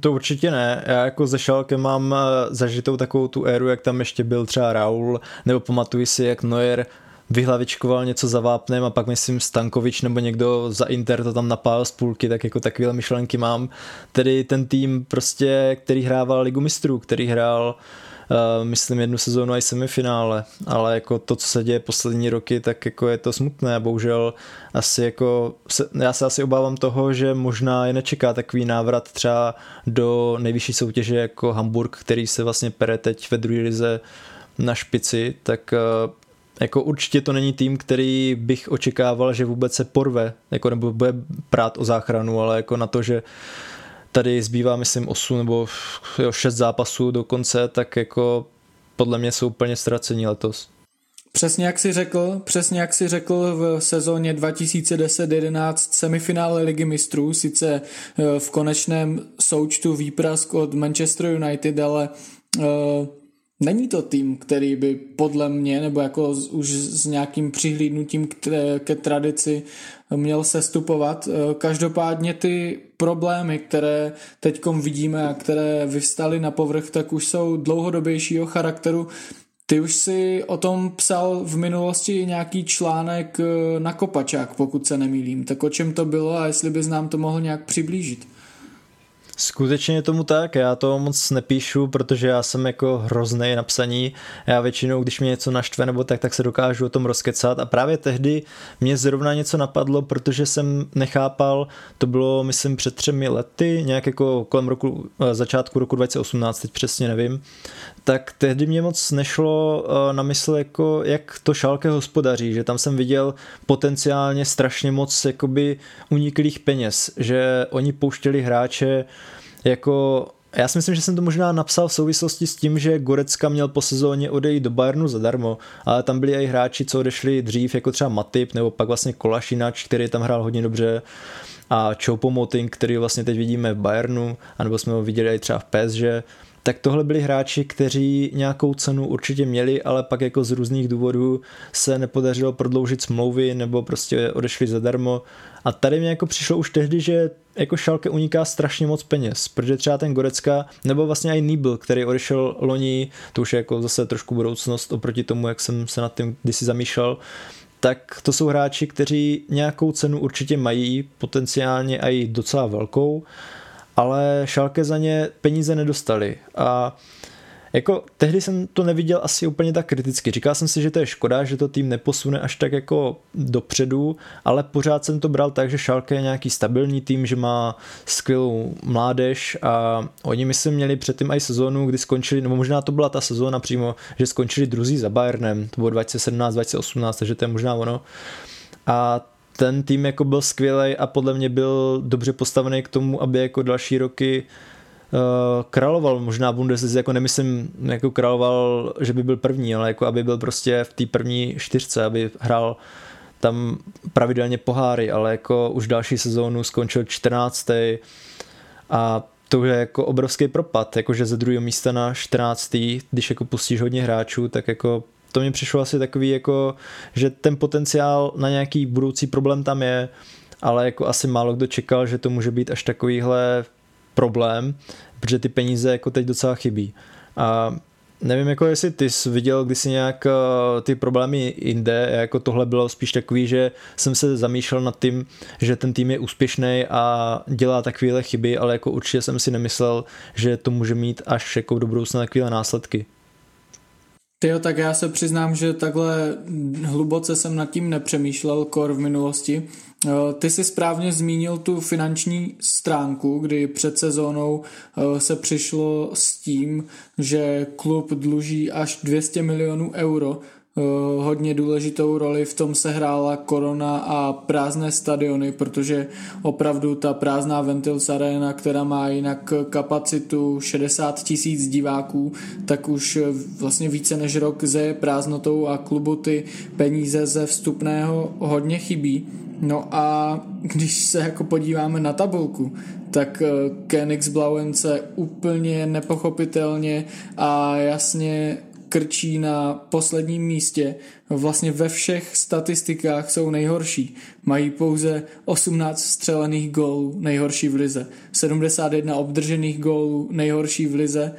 To určitě ne. Já jako ze Schalke mám zažitou takovou tu éru, jak tam ještě byl třeba Raul, nebo pamatuji si, jak Neuer vyhlavičkoval něco za vápnem a pak myslím Stankovič nebo někdo za Inter to tam napál z půlky, tak jako takovéhle myšlenky mám. Tedy ten tým prostě, který hrával Ligu mistrů, který hrál myslím jednu sezónu a i semifinále, ale jako to, co se děje poslední roky, tak jako je to smutné a bohužel asi jako já se asi obávám toho, že možná je nečeká takový návrat třeba do nejvyšší soutěže jako Hamburg, který se vlastně pere teď ve druhé lize na špici, tak jako určitě to není tým, který bych očekával, že vůbec se porve, jako nebo bude prát o záchranu, ale jako na to, že tady zbývá, myslím, 8 nebo 6 zápasů do konce, tak jako podle mě jsou úplně ztracení letos. Přesně jak jsi řekl v sezóně 2010-11 semifinále Ligy mistrů, sice v konečném součtu výprask od Manchester United, ale není to tým, který by podle mě, nebo jako už s nějakým přihlídnutím ke tradici měl sestupovat. Každopádně ty problémy, které teďkom vidíme a které vyvstaly na povrch, tak už jsou dlouhodobějšího charakteru. Ty už si o tom psal v minulosti nějaký článek na Kopačák, pokud se nemýlím. Tak o čem to bylo a jestli bys nám to mohl nějak přiblížit? Skutečně tomu tak, já to moc nepíšu, protože já jsem jako hroznej na psaní, já většinou, když mě něco naštve nebo tak se dokážu o tom rozkecat a právě tehdy mě zrovna něco napadlo, protože jsem nechápal, to bylo myslím před 3 lety, nějak jako kolem začátku roku 2018, teď přesně nevím, tak tehdy mě moc nešlo na mysl jako jak to Schalke hospodaří, že tam jsem viděl potenciálně strašně moc jakoby uniklých peněz, že oni pouštěli hráče jako, já si myslím, že jsem to možná napsal v souvislosti s tím, že Gorecka měl po sezóně odejít do Bayernu zadarmo, ale tam byli i hráči, co odešli dřív, jako třeba Matip, nebo pak vlastně Kolašinač, který tam hrál hodně dobře, a Choupo-Moting, který vlastně teď vidíme v Bayernu, anebo jsme ho viděli i třeba v PSG, tak tohle byli hráči, kteří nějakou cenu určitě měli, ale pak jako z různých důvodů se nepodařilo prodloužit smlouvy nebo prostě odešli zadarmo. A tady mi jako přišlo už tehdy, že jako Schalke uniká strašně moc peněz, protože třeba ten Gorecka, nebo vlastně i Nýbl, který odešel loni, to už je jako zase trošku budoucnost oproti tomu, jak jsem se nad tím kdysi zamýšlel, tak to jsou hráči, kteří nějakou cenu určitě mají, potenciálně i docela velkou, ale Schalke za ně peníze nedostali a jako tehdy jsem to neviděl asi úplně tak kriticky. Říkal jsem si, že to je škoda, že to tým neposune až tak jako dopředu, ale pořád jsem to bral tak, že Schalke je nějaký stabilní tým, že má skvělou mládež a oni myslím měli předtím i sezónu, kdy skončili, nebo možná to byla ta sezóna přímo, že skončili druzí za Bayernem, to bylo 2017-2018, takže to je možná ono. A ten tým jako byl skvělej a podle mě byl dobře postavený k tomu, aby jako další roky královal možná Bundeslize, jako nemyslím jako královal, že by byl první, ale jako aby byl prostě v té první 4, aby hrál tam pravidelně poháry, ale jako už další sezónu skončil 14. a to je jako obrovský propad, jakože ze 2. místa na 14. když jako pustíš hodně hráčů, tak jako to mi přišlo asi takový, jako, že ten potenciál na nějaký budoucí problém tam je, ale jako asi málo kdo čekal, že to může být až takovýhle problém, protože ty peníze jako teď docela chybí. A nevím, jako jestli ty jsi viděl kdysi nějak ty problémy jinde, jako tohle bylo spíš takový, že jsem se zamýšlel nad tím, že ten tým je úspěšný a dělá takovéhle chyby, ale jako určitě jsem si nemyslel, že to může mít až jako do budoucna takovéhle následky. Jo, tak já se přiznám, že takhle hluboce jsem nad tím nepřemýšlel kor v minulosti. Ty jsi správně zmínil tu finanční stránku, kdy před sezónou se přišlo s tím, že klub dluží až 200 milionů euro. Hodně důležitou roli v tom sehrála korona a prázdné stadiony, protože opravdu ta prázdná Ventils Arena, která má jinak kapacitu 60 000 diváků, tak už vlastně více než rok zeje prázdnotou a klubu ty peníze ze vstupného hodně chybí. No a když se jako podíváme na tabulku, tak Königsblauen se úplně nepochopitelně a jasně krčí na posledním místě. Vlastně ve všech statistikách jsou nejhorší. Mají pouze 18 vstřelených gólů, nejhorší v lize. 71 obdržených gólů, nejhorší v lize.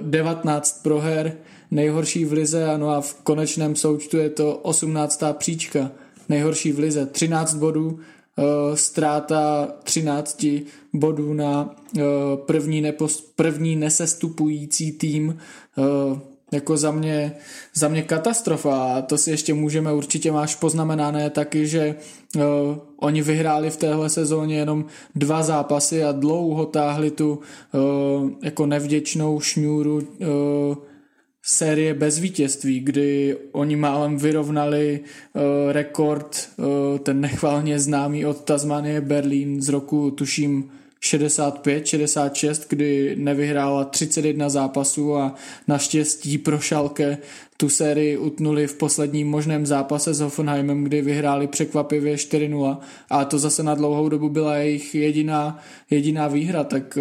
19 proher, nejhorší v lize. Ano a v konečném součtu je to 18. příčka, nejhorší v lize. 13 bodů, ztráta 13 bodů na první nesestupující tým. Jako za mě katastrofa, a to si ještě můžeme, určitě máš poznamenané taky, že oni vyhráli v téhle sezóně jenom 2 zápasy a dlouho táhli tu jako nevděčnou šňůru série bez vítězství, kdy oni málem vyrovnali rekord, ten nechvalně známý od Tasmanie Berlín z roku tuším 65-66, kdy nevyhrála 31 zápasů a naštěstí pro Schalke tu sérii utnuli v posledním možném zápase s Hoffenheimem, kdy vyhráli překvapivě 4-0, a to zase na dlouhou dobu byla jejich jediná výhra, tak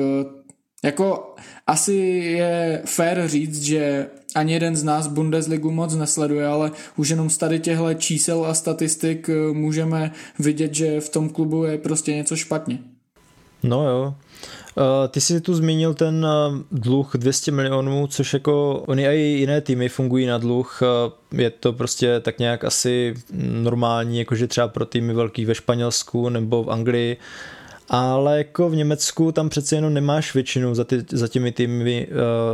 jako asi je fér říct, že ani jeden z nás Bundesligu moc nesleduje, ale už jenom z tady těchto čísel a statistik můžeme vidět, že v tom klubu je prostě něco špatně. No jo, ty jsi tu zmínil ten dluh 200 milionů, což jako oni a i jiné týmy fungují na dluh, je to prostě tak nějak asi normální, jakože třeba pro týmy velký ve Španělsku nebo v Anglii, ale jako v Německu tam přece jenom nemáš většinu za těmi týmy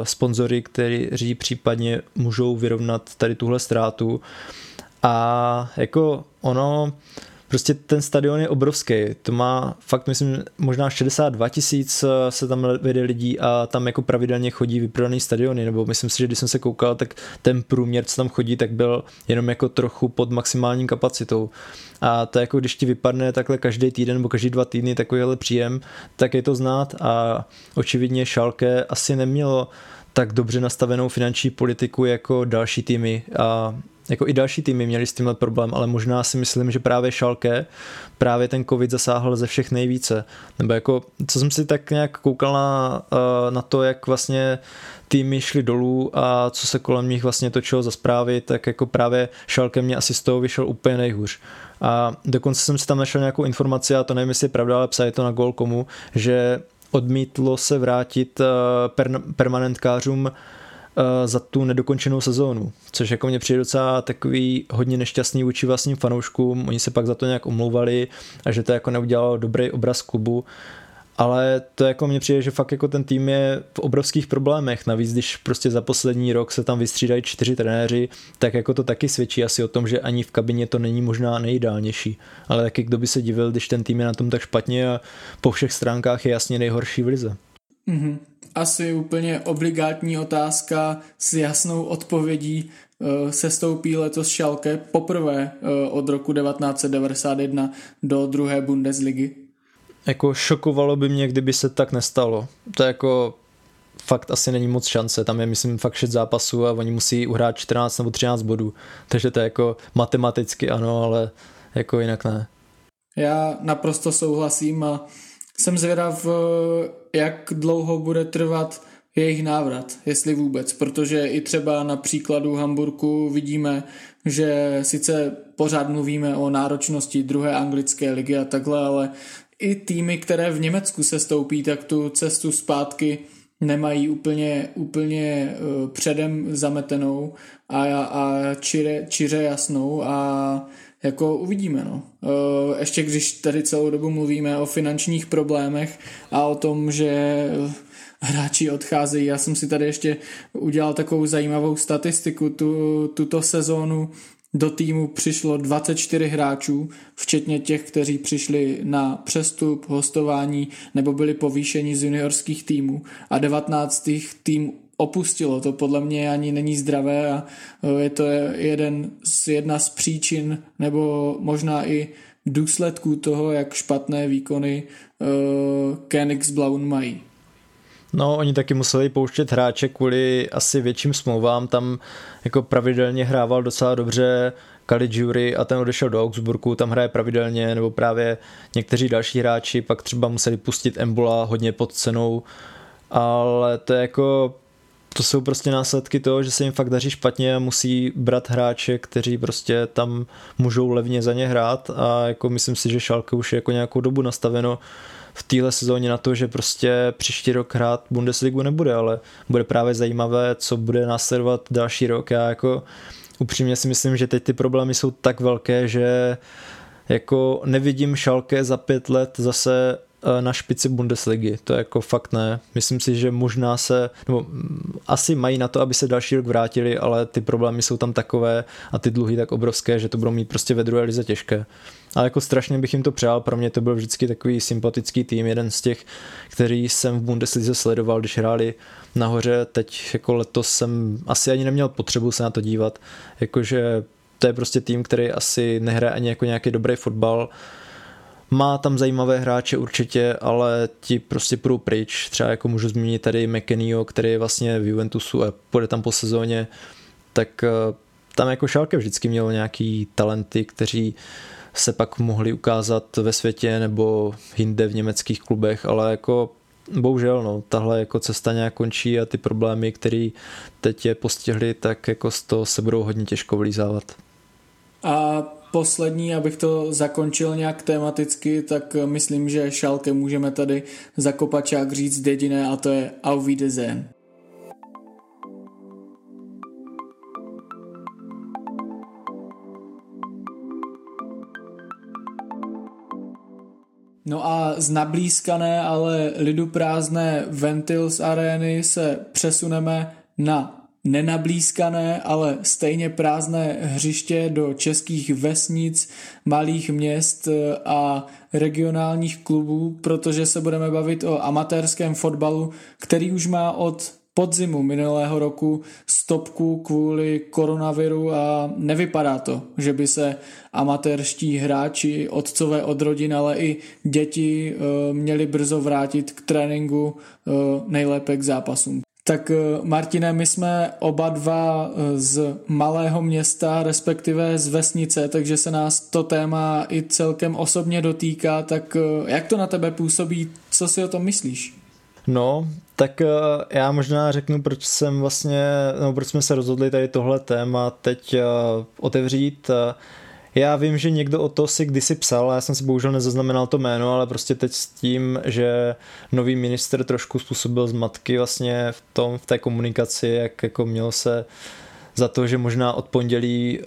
sponzory, kteří případně můžou vyrovnat tady tuhle ztrátu, a jako ono... Prostě ten stadion je obrovský, to má fakt myslím možná 62 000 se tam vede lidí a tam jako pravidelně chodí vyprodaný stadiony, nebo myslím si, že když jsem se koukal, tak ten průměr, co tam chodí, tak byl jenom jako trochu pod maximální kapacitou, a to jako když ti vypadne takhle každý týden nebo každý 2 týdny takovýhle příjem, tak je to znát, a očividně Schalke asi nemělo tak dobře nastavenou finanční politiku jako další týmy, a jako i další týmy měli s tímhle problém, ale možná si myslím, že právě Schalke, právě ten covid zasáhl ze všech nejvíce. Nebo jako, co jsem si tak nějak koukal na to, jak vlastně týmy šly dolů a co se kolem nich vlastně točilo za zprávy, tak jako právě Schalke mě asi z toho vyšel úplně nejhůř. A dokonce jsem si tam našel nějakou informaci, a to nevím, jestli je pravda, ale psali to na Goal.comu, že odmítlo se vrátit permanentkářům za tu nedokončenou sezónu, což jako mě přijde docela takový hodně nešťastný vůči vlastním fanouškům, oni se pak za to nějak omlouvali a že to jako neudělalo dobrý obraz klubu, ale to jako mě přijde, že fakt jako ten tým je v obrovských problémech, navíc když prostě za poslední rok se tam vystřídají 4 trenéři, tak jako to taky svědčí asi o tom, že ani v kabině to není možná nejideálnější, ale taky kdo by se divil, když ten tým je na tom tak špatně a po všech stránkách je jasně nejhorší v lize. Mhm. Asi úplně obligátní otázka s jasnou odpovědí, sestoupí letos Schalke poprvé od roku 1991 do druhé Bundesligy. Jako šokovalo by mě, kdyby se tak nestalo. To jako fakt asi není moc šance. Tam je myslím fakt 6 zápasů a oni musí uhrát 14 nebo 13 bodů. Takže to je jako matematicky ano, ale jako jinak ne. Já naprosto souhlasím a jsem zvědav, jak dlouho bude trvat jejich návrat, jestli vůbec, protože i třeba na příkladu Hamburku vidíme, že sice pořád mluvíme o náročnosti druhé anglické ligy a takhle, ale i týmy, které v Německu sestoupí, tak tu cestu zpátky nemají úplně předem zametenou a čiře jasnou, a jako uvidíme, no. Ještě když tady celou dobu mluvíme o finančních problémech a o tom, že hráči odcházejí, já jsem si tady ještě udělal takovou zajímavou statistiku, tuto sezónu Do týmu přišlo 24 hráčů, včetně těch, kteří přišli na přestup, hostování nebo byli povýšeni z juniorských týmů, a 19. tým opustilo. To podle mě ani není zdravé a je to jedna z příčin nebo možná i důsledků toho, jak špatné výkony Königsblauen mají. No, oni taky museli pouštět hráče kvůli asi větším smlouvám, tam jako pravidelně hrával docela dobře Caligiuri a ten odešel do Augsburgu, tam hraje pravidelně, nebo právě někteří další hráči, pak třeba museli pustit Embula hodně pod cenou, ale to je jako, to jsou prostě následky toho, že se jim fakt daří špatně a musí brát hráče, kteří prostě tam můžou levně za ně hrát, a jako myslím si, že Schalke už je jako nějakou dobu nastaveno v téhle sezóně na to, že prostě příští rok hrát Bundesligu nebude, ale bude právě zajímavé, co bude následovat další rok. Já jako upřímně si myslím, že teď ty problémy jsou tak velké, že jako nevidím Schalke za 5 let zase na špici Bundesligy, to jako fakt ne. Myslím si, že možná se, nebo asi mají na to, aby se další rok vrátili, ale ty problémy jsou tam takové a ty dluhy tak obrovské, že to budou mít prostě ve druhé lize těžké. Ale jako strašně bych jim to přál, pro mě to byl vždycky takový sympatický tým, jeden z těch, který jsem v Bundeslize sledoval, když hráli nahoře, teď jako letos jsem asi ani neměl potřebu se na to dívat, jakože to je prostě tým, který asi nehraje ani jako nějaký dobrý fotbal. Má tam zajímavé hráče určitě, ale ti prostě půjdou pryč. Třeba jako můžu zmínit tady McKennieho, který je vlastně v Juventusu a půjde tam po sezóně. Tak tam jako Schalke vždycky mělo nějaký talenty, kteří se pak mohli ukázat ve světě nebo jinde v německých klubech, ale jako bohužel no, tahle jako cesta nějak končí a ty problémy, které teď je postihly, tak jako z toho se budou hodně těžko vylízávat. A poslední, abych to zakončil nějak tematicky, tak myslím, že Schalke můžeme tady za Kopačák říct jediné, a to je Auf Wiedersehen. No a z nablízkané, ale liduprázdné Ventils arény se přesuneme na nenablízkané, ale stejně prázdné hřiště do českých vesnic, malých měst a regionálních klubů, protože se budeme bavit o amatérském fotbalu, který už má od podzimu minulého roku stopku kvůli koronaviru a nevypadá to, že by se amatérští hráči, otcové od rodin, ale i děti měli brzo vrátit k tréninku, nejlépe k zápasům. Tak Martine, my jsme oba dva z malého města, respektive z vesnice, takže se nás to téma i celkem osobně dotýká, tak jak to na tebe působí, co si o tom myslíš? No, tak já možná řeknu, proč jsme se rozhodli tady tohle téma teď otevřít. Já vím, že někdo o to si kdysi psal, já jsem si bohužel nezaznamenal to jméno, ale prostě teď s tím, že nový minister trošku způsobil zmatky vlastně v té komunikaci, jak jako mělo se za to, že možná od pondělí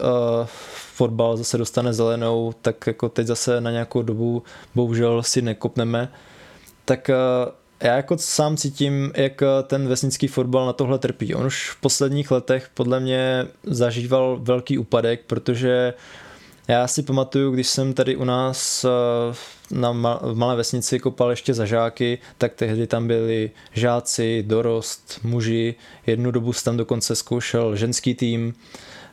fotbal zase dostane zelenou, tak jako teď zase na nějakou dobu bohužel si nekopneme. Tak já jako sám cítím, jak ten vesnický fotbal na tohle trpí. On už v posledních letech podle mě zažíval velký úpadek, protože já si pamatuju, když jsem tady u nás v malé vesnici kopal ještě za žáky, tak tehdy tam byli žáci, dorost, muži, jednu dobu jsem tam dokonce zkoušel ženský tým,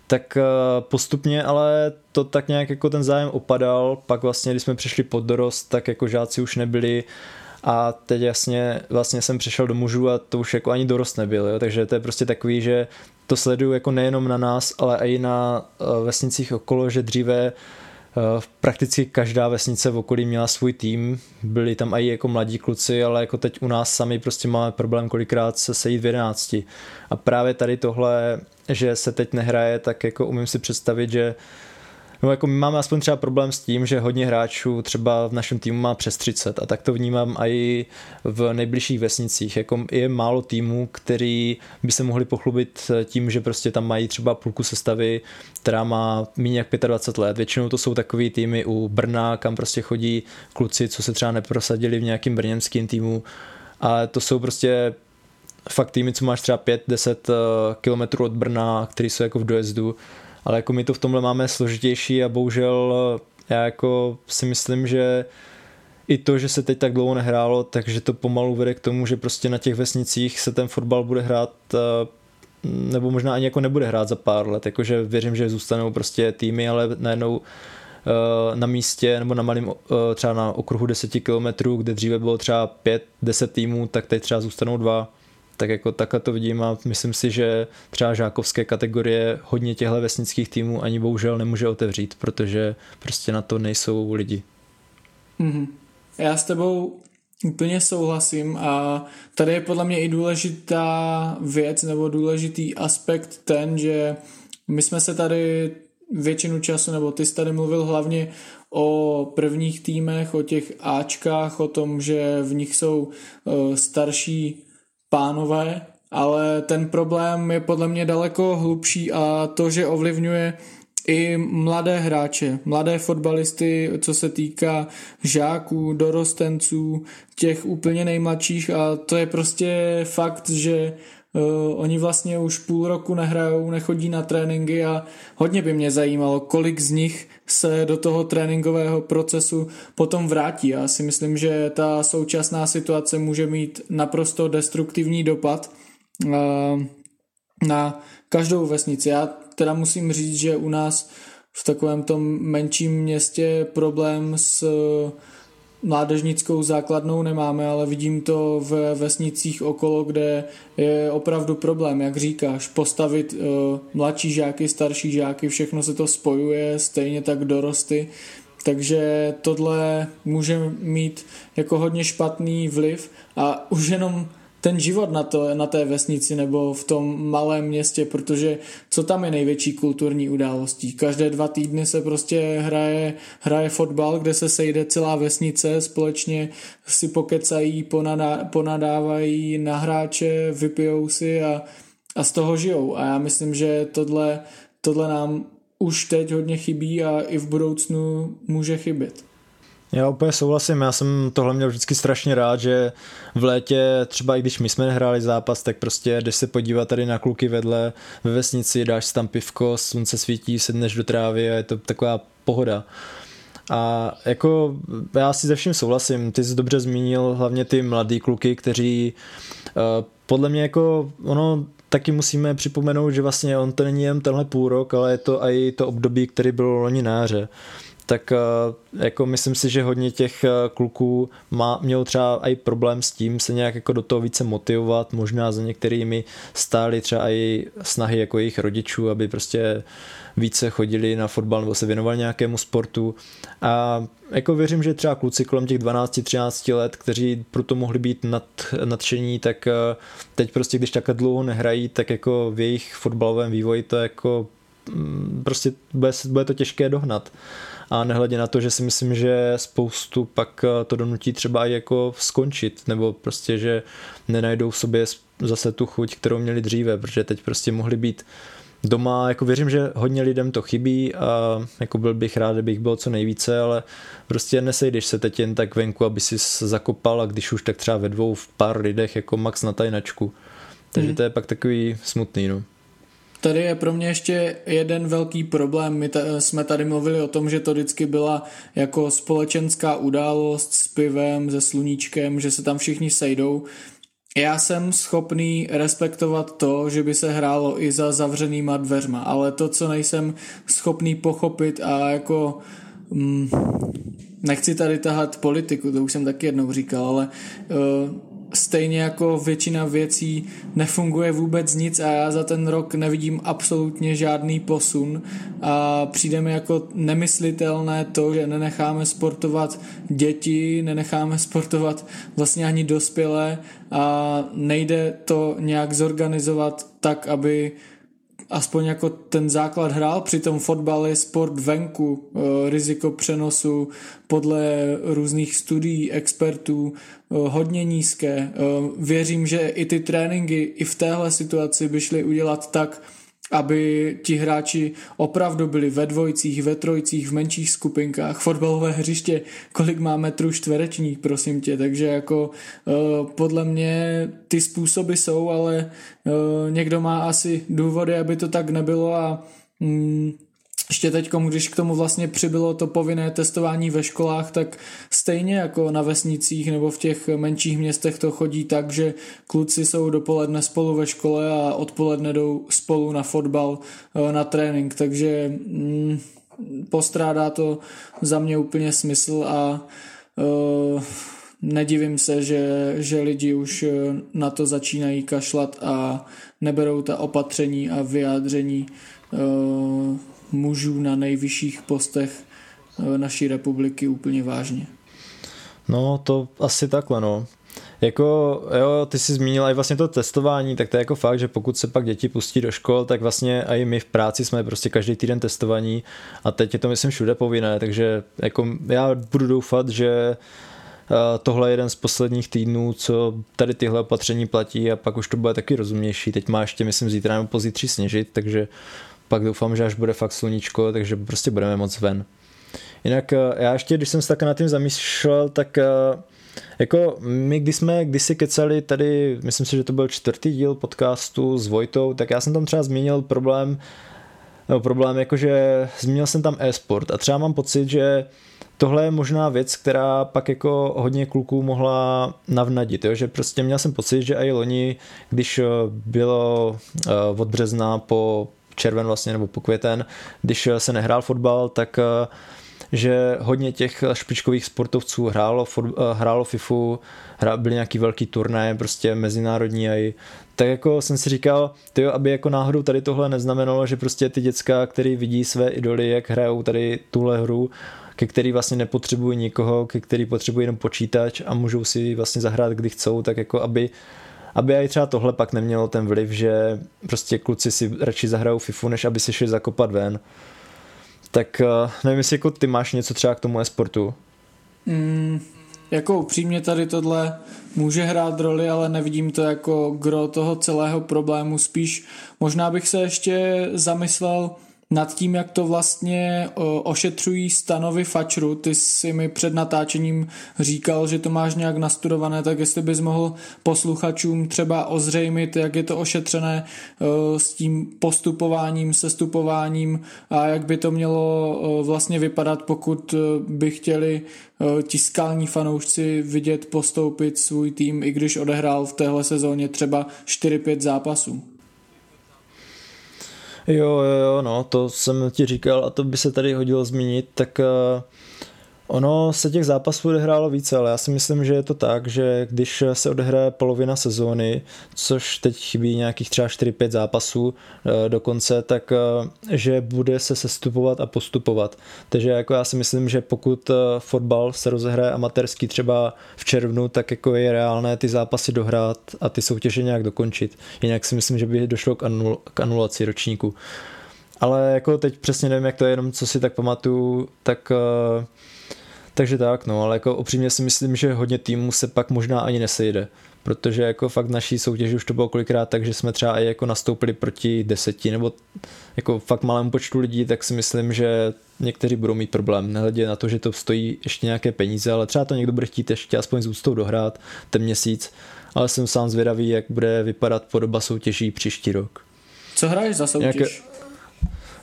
tak postupně ale to tak nějak jako ten zájem opadal, pak vlastně když jsme přišli pod dorost, tak jako žáci už nebyli a teď jasně vlastně jsem přišel do mužů a to už jako ani dorost nebyl, jo? Takže to je prostě takový, že to sleduju jako nejenom na nás, ale i na vesnicích okolo, že dříve prakticky každá vesnice v okolí měla svůj tým, byli tam i jako mladí kluci, ale jako teď u nás sami prostě máme problém kolikrát se sejít v 11. A právě tady tohle, že se teď nehraje, tak jako umím si představit, že no jako my máme aspoň třeba problém s tím, že hodně hráčů třeba v našem týmu má přes 30 a tak to vnímám i v nejbližších vesnicích. Jako je málo týmů, který by se mohli pochlubit tím, že prostě tam mají třeba půlku sestavy, která má méně jak 25 let. Většinou to jsou takový týmy u Brna, kam prostě chodí kluci, co se třeba neprosadili v nějakým brněnským týmu, a to jsou prostě fakt týmy, co máš třeba 5-10 kilometrů od Brna, který jsou jako v dojezdu. ale jako my to v tomhle máme složitější a bohužel já jako si myslím, že i to, že se teď tak dlouho nehrálo, takže to pomalu vede k tomu, že prostě na těch vesnicích se ten fotbal bude hrát, nebo možná ani jako nebude hrát za pár let, jakože věřím, že zůstanou prostě týmy, ale najednou na místě nebo na malém, třeba na okruhu 10 kilometrů, kde dříve bylo třeba 5-10 týmů, tak teď třeba zůstanou 2. Tak jako takhle to vidím a myslím si, že třeba žákovské kategorie hodně těchto vesnických týmů ani bohužel nemůže otevřít, protože prostě na to nejsou lidi. Mm-hmm. Já s tebou úplně souhlasím a tady je podle mě i důležitá věc nebo důležitý aspekt ten, že my jsme se tady většinu času, nebo ty jsi tady mluvil hlavně o prvních týmech, o těch áčkách, o tom, že v nich jsou starší pánové, ale ten problém je podle mě daleko hlubší a to, že ovlivňuje i mladé hráče, mladé fotbalisty, co se týká žáků, dorostenců, těch úplně nejmladších a to je prostě fakt, že oni vlastně už půl roku nehrajou, nechodí na tréninky a hodně by mě zajímalo, kolik z nich se do toho tréninkového procesu potom vrátí. Já si myslím, že ta současná situace může mít naprosto destruktivní dopad na každou vesnici. Já teda musím říct, že u nás v takovém tom menším městě problém s mládežnickou základnou nemáme, ale vidím to ve vesnicích okolo, kde je opravdu problém, jak říkáš, postavit mladší žáky, starší žáky, všechno se to spojuje, stejně tak dorosty, takže tohle může mít jako hodně špatný vliv a už jenom ten život na té vesnici nebo v tom malém městě, protože co tam je největší kulturní událostí? Každé 2 týdny se prostě hraje fotbal, kde se sejde celá vesnice, společně si pokecají, ponadávají na hráče, vypijou si a z toho žijou. A já myslím, že tohle nám už teď hodně chybí a i v budoucnu může chybět. Já úplně souhlasím, já jsem tohle měl vždycky strašně rád, že v létě, třeba i když my jsme hráli zápas, tak prostě jdeš se podívat tady na kluky vedle ve vesnici, dáš si tam pivko, slunce svítí, sedneš do trávy a je to taková pohoda. A jako já si ze vším souhlasím, ty jsi dobře zmínil hlavně ty mladý kluky, kteří podle mě jako ono taky musíme připomenout, že vlastně on to není jen tenhle půl rok, ale je to i to období, které bylo loni na jaře. Tak jako myslím si, že hodně těch kluků mělo třeba i problém s tím se nějak jako do toho více motivovat, možná za některými stály třeba i snahy jako jejich rodičů, aby prostě více chodili na fotbal nebo se věnovali nějakému sportu a jako věřím, že třeba kluci kolem těch 12-13 let, kteří proto mohli být nadšení, tak teď prostě když takhle dlouho nehrají, tak jako v jejich fotbalovém vývoji to jako prostě bude to těžké dohnat. A nehledě na to, že si myslím, že spoustu pak to donutí třeba i jako skončit, nebo prostě, že nenajdou v sobě zase tu chuť, kterou měli dříve, protože teď prostě mohli být doma, jako věřím, že hodně lidem to chybí a jako byl bych rád, kdybych byl co nejvíce, ale prostě nesejdeš se teď jen tak venku, aby si zakopal a když už tak třeba ve 2 v pár lidech jako max na tajnačku. Takže to je pak takový smutný, no. Tady je pro mě ještě jeden velký problém. My jsme tady mluvili o tom, že to vždycky byla jako společenská událost s pivem, se sluníčkem, že se tam všichni sejdou. Já jsem schopný respektovat to, že by se hrálo i za zavřenýma dveřma, ale to, co nejsem schopný pochopit a jako... nechci tady tahat politiku, to už jsem taky jednou říkal, ale... stejně jako většina věcí nefunguje vůbec nic a já za ten rok nevidím absolutně žádný posun a přijde mi jako nemyslitelné to, že nenecháme sportovat děti, nenecháme sportovat vlastně ani dospělé a nejde to nějak zorganizovat tak, aby aspoň jako ten základ hrál, přitom fotbal je sport venku, riziko přenosu podle různých studií, expertů, hodně nízké. Věřím, že i ty tréninky i v téhle situaci by šly udělat tak, aby ti hráči opravdu byli ve dvojicích, ve trojicích, v menších skupinkách, fotbalové hřiště, kolik má metrů čtverečních, prosím tě, takže jako podle mě ty způsoby jsou, ale někdo má asi důvody, aby to tak nebylo a Ještě teď, když k tomu vlastně přibylo to povinné testování ve školách, tak stejně jako na vesnicích nebo v těch menších městech to chodí tak, že kluci jsou dopoledne spolu ve škole a odpoledne jdou spolu na fotbal, na trénink, takže postrádá to za mě úplně smysl a nedivím se, že lidi už na to začínají kašlat a neberou ta opatření a vyjádření mužů na nejvyšších postech naší republiky úplně vážně. No to asi takhle no. Jako, jo, ty jsi zmínila i vlastně to testování, tak to je jako fakt, že pokud se pak děti pustí do škol, tak vlastně i my v práci jsme prostě každý týden testovaní a teď je to myslím všude povinné, takže jako já budu doufat, že tohle je jeden z posledních týdnů, co tady tyhle opatření platí a pak už to bude taky rozumnější. Teď má ještě myslím zítra nebo pozítří sněžit, takže pak doufám, že až bude fakt sluníčko, takže prostě budeme moc ven. Jinak já ještě, když jsem se tak nad tím zamýšlel, tak jako my, když jsme kdysi kecali tady, myslím si, že to byl 4. díl podcastu s Vojtou, tak já jsem tam třeba zmínil problém jakože zmínil jsem tam e-sport a třeba mám pocit, že tohle je možná věc, která pak jako hodně kluků mohla navnadit, jo? Že prostě měl jsem pocit, že i loni, když bylo od března po červen vlastně nebo po květen, když se nehrál fotbal, tak že hodně těch špičkových sportovců hrálo FIFU, byly nějaký velký turnaje, prostě mezinárodní a i tak jako jsem si říkal, tyjo, aby jako náhodou tady tohle neznamenalo, že prostě ty děcka, který vidí své idoly, jak hrajou tady tuhle hru, ke který vlastně nepotřebují nikoho, ke který potřebují jenom počítač a můžou si vlastně zahrát, kdy chcou, tak jako aby i třeba tohle pak nemělo ten vliv, že prostě kluci si radši zahrajou FIFU, než aby se šli zakopat ven. Tak nevím, jestli jako ty máš něco třeba k tomu e-sportu. Jako upřímně tady tohle může hrát roli, ale nevidím to jako gro toho celého problému. Spíš možná bych se ještě zamyslel nad tím, jak to vlastně ošetřují stanovy fačru. Ty jsi mi před natáčením říkal, že to máš nějak nastudované, tak jestli bys mohl posluchačům třeba ozřejmit, jak je to ošetřené s tím postupováním, sestupováním a jak by to mělo vlastně vypadat, pokud by chtěli tiskální fanoušci vidět postoupit svůj tým, i když odehrál v téhle sezóně třeba 4-5 zápasů. Jo, no, to jsem ti říkal a to by se tady hodilo zmínit, tak ono se těch zápasů odehrálo více, ale já si myslím, že je to tak, že když se odehraje polovina sezóny, což teď chybí nějakých třeba 4-5 zápasů dokonce, tak že bude se sestupovat a postupovat. Takže jako já si myslím, že pokud fotbal se rozehraje amatérský třeba v červnu, tak jako je reálné ty zápasy dohrát a ty soutěže nějak dokončit. Jinak si myslím, že by došlo k anulaci ročníku. Ale jako teď přesně nevím, jak to je, jenom co si tak pamatuju, tak... Takže tak, no, ale jako upřímně si myslím, že hodně týmů se pak možná ani nesejde, protože jako fakt naší soutěži už to bylo kolikrát tak, že jsme třeba i jako nastoupili proti 10 nebo jako fakt malému počtu lidí, tak si myslím, že někteří budou mít problém, nehledě na to, že to stojí ještě nějaké peníze, ale třeba to někdo bude chtít ještě aspoň s úctou dohrát ten měsíc, ale jsem sám zvědavý, jak bude vypadat podoba soutěží příští rok. Co hraješ za soutěž?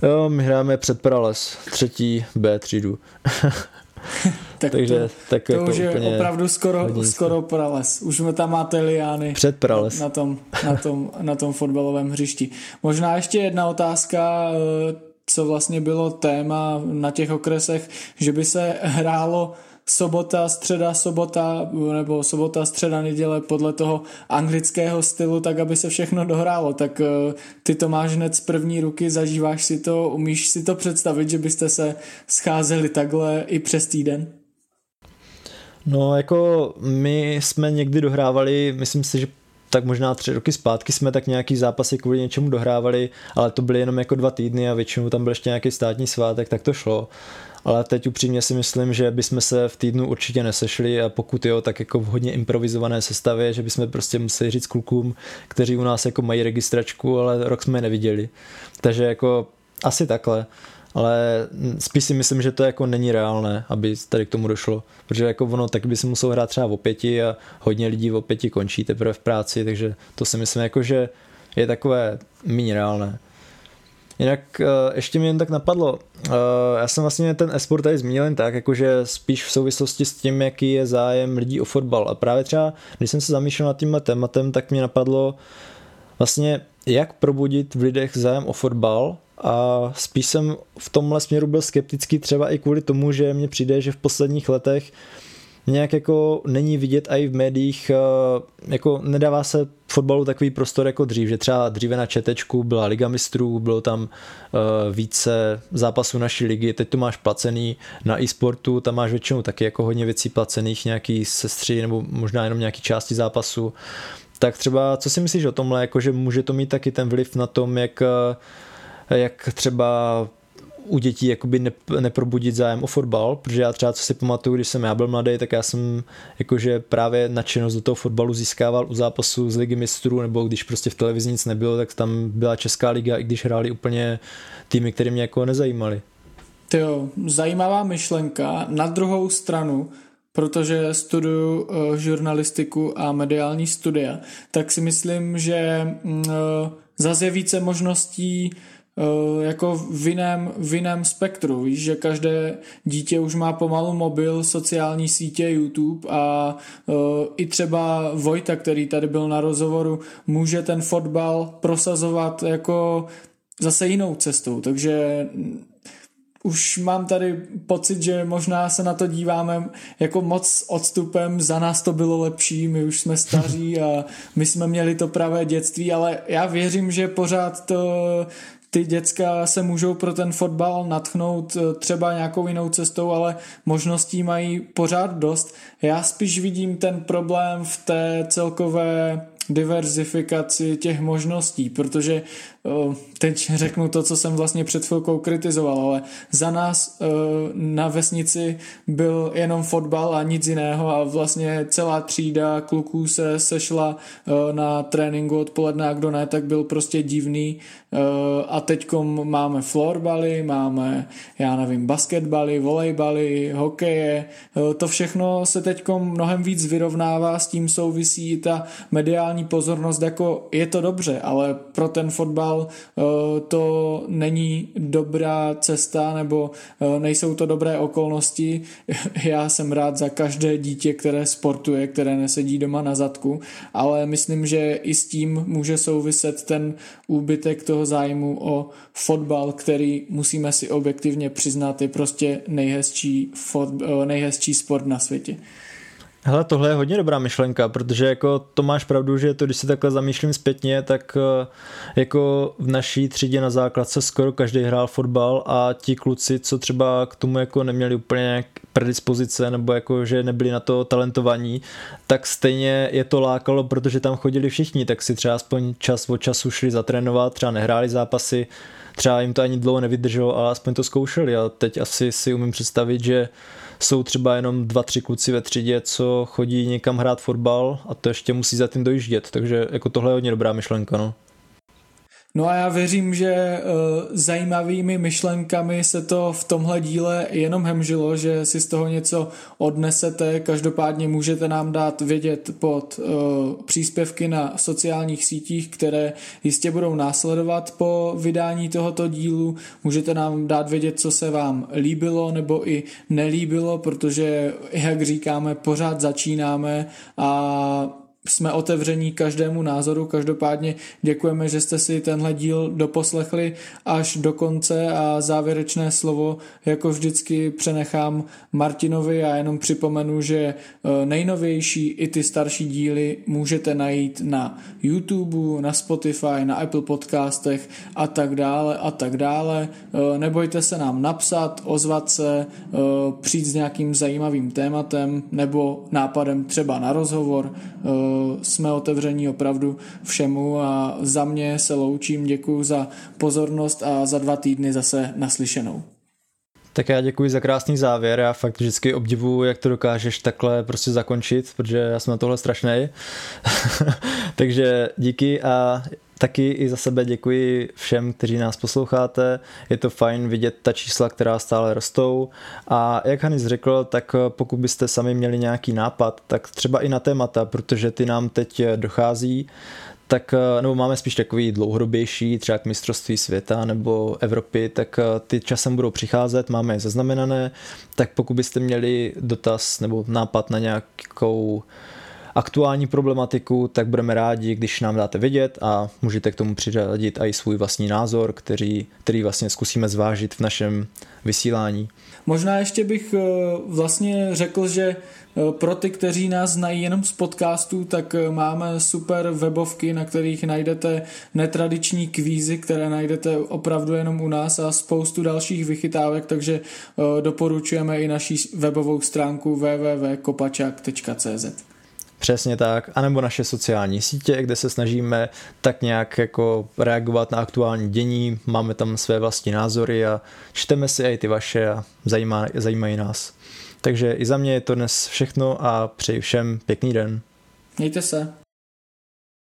Jo, my hráme před Prales, 3. B třídu. Tak to už je opravdu skoro Prales. Už tam máte liány před Prales na tom fotbalovém hřišti. Možná ještě jedna otázka, co vlastně bylo téma na těch okresech, že by se hrálo sobota, středa, sobota nebo sobota, středa, neděle podle toho anglického stylu, tak aby se všechno dohrálo, tak ty to máš hned z první ruky, zažíváš si to, umíš si to představit, že byste se scházeli takhle i přes týden? No jako my jsme někdy dohrávali, myslím si, že tak možná 3 roky zpátky jsme tak nějaký zápasy kvůli něčemu dohrávali, ale to byly jenom jako 2 týdny a většinou tam byl ještě nějaký státní svátek, tak to šlo. Ale teď upřímně si myslím, že bychom se v týdnu určitě nesešli a pokud jo, tak jako v hodně improvizované sestavě, že bychom prostě museli říct klukům, kteří u nás jako mají registračku, ale rok jsme je neviděli. Takže jako asi takhle, ale spíš si myslím, že to jako není reálné, aby tady k tomu došlo, protože jako ono tak by si musel hrát třeba 5 a hodně lidí 5 končí teprve v práci, takže to si myslím jako, že je takové méně reálné. Jinak ještě mi jen tak napadlo, já jsem vlastně ten e-sport tady zmínil jen tak, jakože spíš v souvislosti s tím, jaký je zájem lidí o fotbal. A právě třeba, když jsem se zamýšlel nad tímhle tématem, tak mě napadlo vlastně, jak probudit v lidech zájem o fotbal. A spíš jsem v tomhle směru byl skeptický třeba i kvůli tomu, že mně přijde, že v posledních letech nějak jako není vidět i v médiích, jako nedává se fotbalu takový prostor jako dřív, že třeba dříve na četečku byla Liga mistrů, bylo tam více zápasů naší ligy, teď to máš placený, na e-sportu tam máš většinou taky jako hodně věcí placených, nějaký sestři nebo možná jenom nějaký části zápasu. Tak třeba co si myslíš o tomhle, jako že může to mít taky ten vliv na tom, jak třeba u dětí jakoby neprobudit zájem o fotbal, protože já třeba, co si pamatuju, když jsem já byl mladý, tak já jsem jakože právě nadšenost do toho fotbalu získával u zápasu z Ligy mistrů, nebo když prostě v televizi nic nebylo, tak tam byla Česká liga, i když hráli úplně týmy, které mě jako nezajímaly. Jo, zajímavá myšlenka. Na druhou stranu, protože studuju žurnalistiku a mediální studia, tak si myslím, že zase je více možností jako v jiném spektru, víš, že každé dítě už má pomalu mobil, sociální sítě, YouTube a i třeba Vojta, který tady byl na rozhovoru, může ten fotbal prosazovat jako zase jinou cestou, takže už mám tady pocit, že možná se na to díváme jako moc s odstupem, za nás to bylo lepší, my už jsme staří a my jsme měli to pravé dětství, ale já věřím, že pořád ty děcka se můžou pro ten fotbal natchnout třeba nějakou jinou cestou, ale možností mají pořád dost. Já spíš vidím ten problém v té celkové diverzifikaci těch možností, protože teď řeknu to, co jsem vlastně před chvilkou kritizoval, ale za nás na vesnici byl jenom fotbal a nic jiného a vlastně celá třída kluků se sešla na tréninku odpoledne a kdo ne, tak byl prostě divný a teďkom máme florbaly, máme, já nevím, basketbaly, volejbaly, hokeje, to všechno se teďkom mnohem víc vyrovnává, s tím souvisí ta mediální pozornost, jako je to dobře, ale pro ten fotbal to není dobrá cesta, nebo nejsou to dobré okolnosti. Já jsem rád za každé dítě, které sportuje, které nesedí doma na zadku, ale myslím, že i s tím může souviset ten úbytek toho zájmu o fotbal, který, musíme si objektivně přiznat, je prostě nejhezčí sport na světě. Hele, tohle je hodně dobrá myšlenka, protože jako to máš pravdu, že to, když se takhle zamýšlím zpětně, tak jako v naší třídě na základce skoro každý hrál fotbal a ti kluci, co třeba k tomu jako neměli úplně nějak predispozice nebo jako, že nebyli na to talentovaní, tak stejně je to lákalo, protože tam chodili všichni, tak si třeba aspoň čas od času šli zatrénovat, třeba nehráli zápasy, třeba jim to ani dlouho nevydrželo, ale aspoň to zkoušeli a teď asi si umím představit, že jsou třeba jenom 2-3 kluci ve třídě, co chodí někam hrát fotbal a to ještě musí za tím dojíždět, takže jako tohle je hodně dobrá myšlenka, no. No a já věřím, že zajímavými myšlenkami se to v tomhle díle jenom hemžilo, že si z toho něco odnesete, každopádně můžete nám dát vědět pod příspěvky na sociálních sítích, které jistě budou následovat po vydání tohoto dílu, můžete nám dát vědět, co se vám líbilo nebo i nelíbilo, protože jak říkáme, pořád začínáme a jsme otevření každému názoru, každopádně děkujeme, že jste si tenhle díl doposlechli až do konce a závěrečné slovo jako vždycky přenechám Martinovi a jenom připomenu, že nejnovější i ty starší díly můžete najít na YouTube, na Spotify, na Apple podcastech a tak dále. Nebojte se nám napsat, ozvat se, přijít s nějakým zajímavým tématem nebo nápadem třeba na rozhovor. Jsme otevření opravdu všemu a za mě se loučím, děkuji za pozornost a za 2 týdny zase naslyšenou. Tak já děkuji za krásný závěr, já fakt vždycky obdivuju, jak to dokážeš takhle prostě zakončit, protože já jsem na tohle strašnej. Takže díky a taky i za sebe děkuji všem, kteří nás posloucháte, je to fajn vidět ta čísla, která stále rostou a jak Hanis řekl, tak pokud byste sami měli nějaký nápad, tak třeba i na témata, protože ty nám teď dochází, tak nebo máme spíš takový dlouhodobější, třeba k mistrovství světa nebo Evropy, tak ty časem budou přicházet, máme je zaznamenané, tak pokud byste měli dotaz nebo nápad na nějakou aktuální problematiku, tak budeme rádi, když nám dáte vědět a můžete k tomu přiřadit i svůj vlastní názor, který vlastně zkusíme zvážit v našem vysílání. Možná ještě bych vlastně řekl, že pro ty, kteří nás znají jenom z podcastů, tak máme super webovky, na kterých najdete netradiční kvízy, které najdete opravdu jenom u nás a spoustu dalších vychytávek, takže doporučujeme i naši webovou stránku www.kopačak.cz. Přesně tak, anebo naše sociální sítě, kde se snažíme tak nějak jako reagovat na aktuální dění, máme tam své vlastní názory a čteme si i ty vaše a zajímají nás. Takže i za mě je to dnes všechno a přeji všem pěkný den. Mějte se.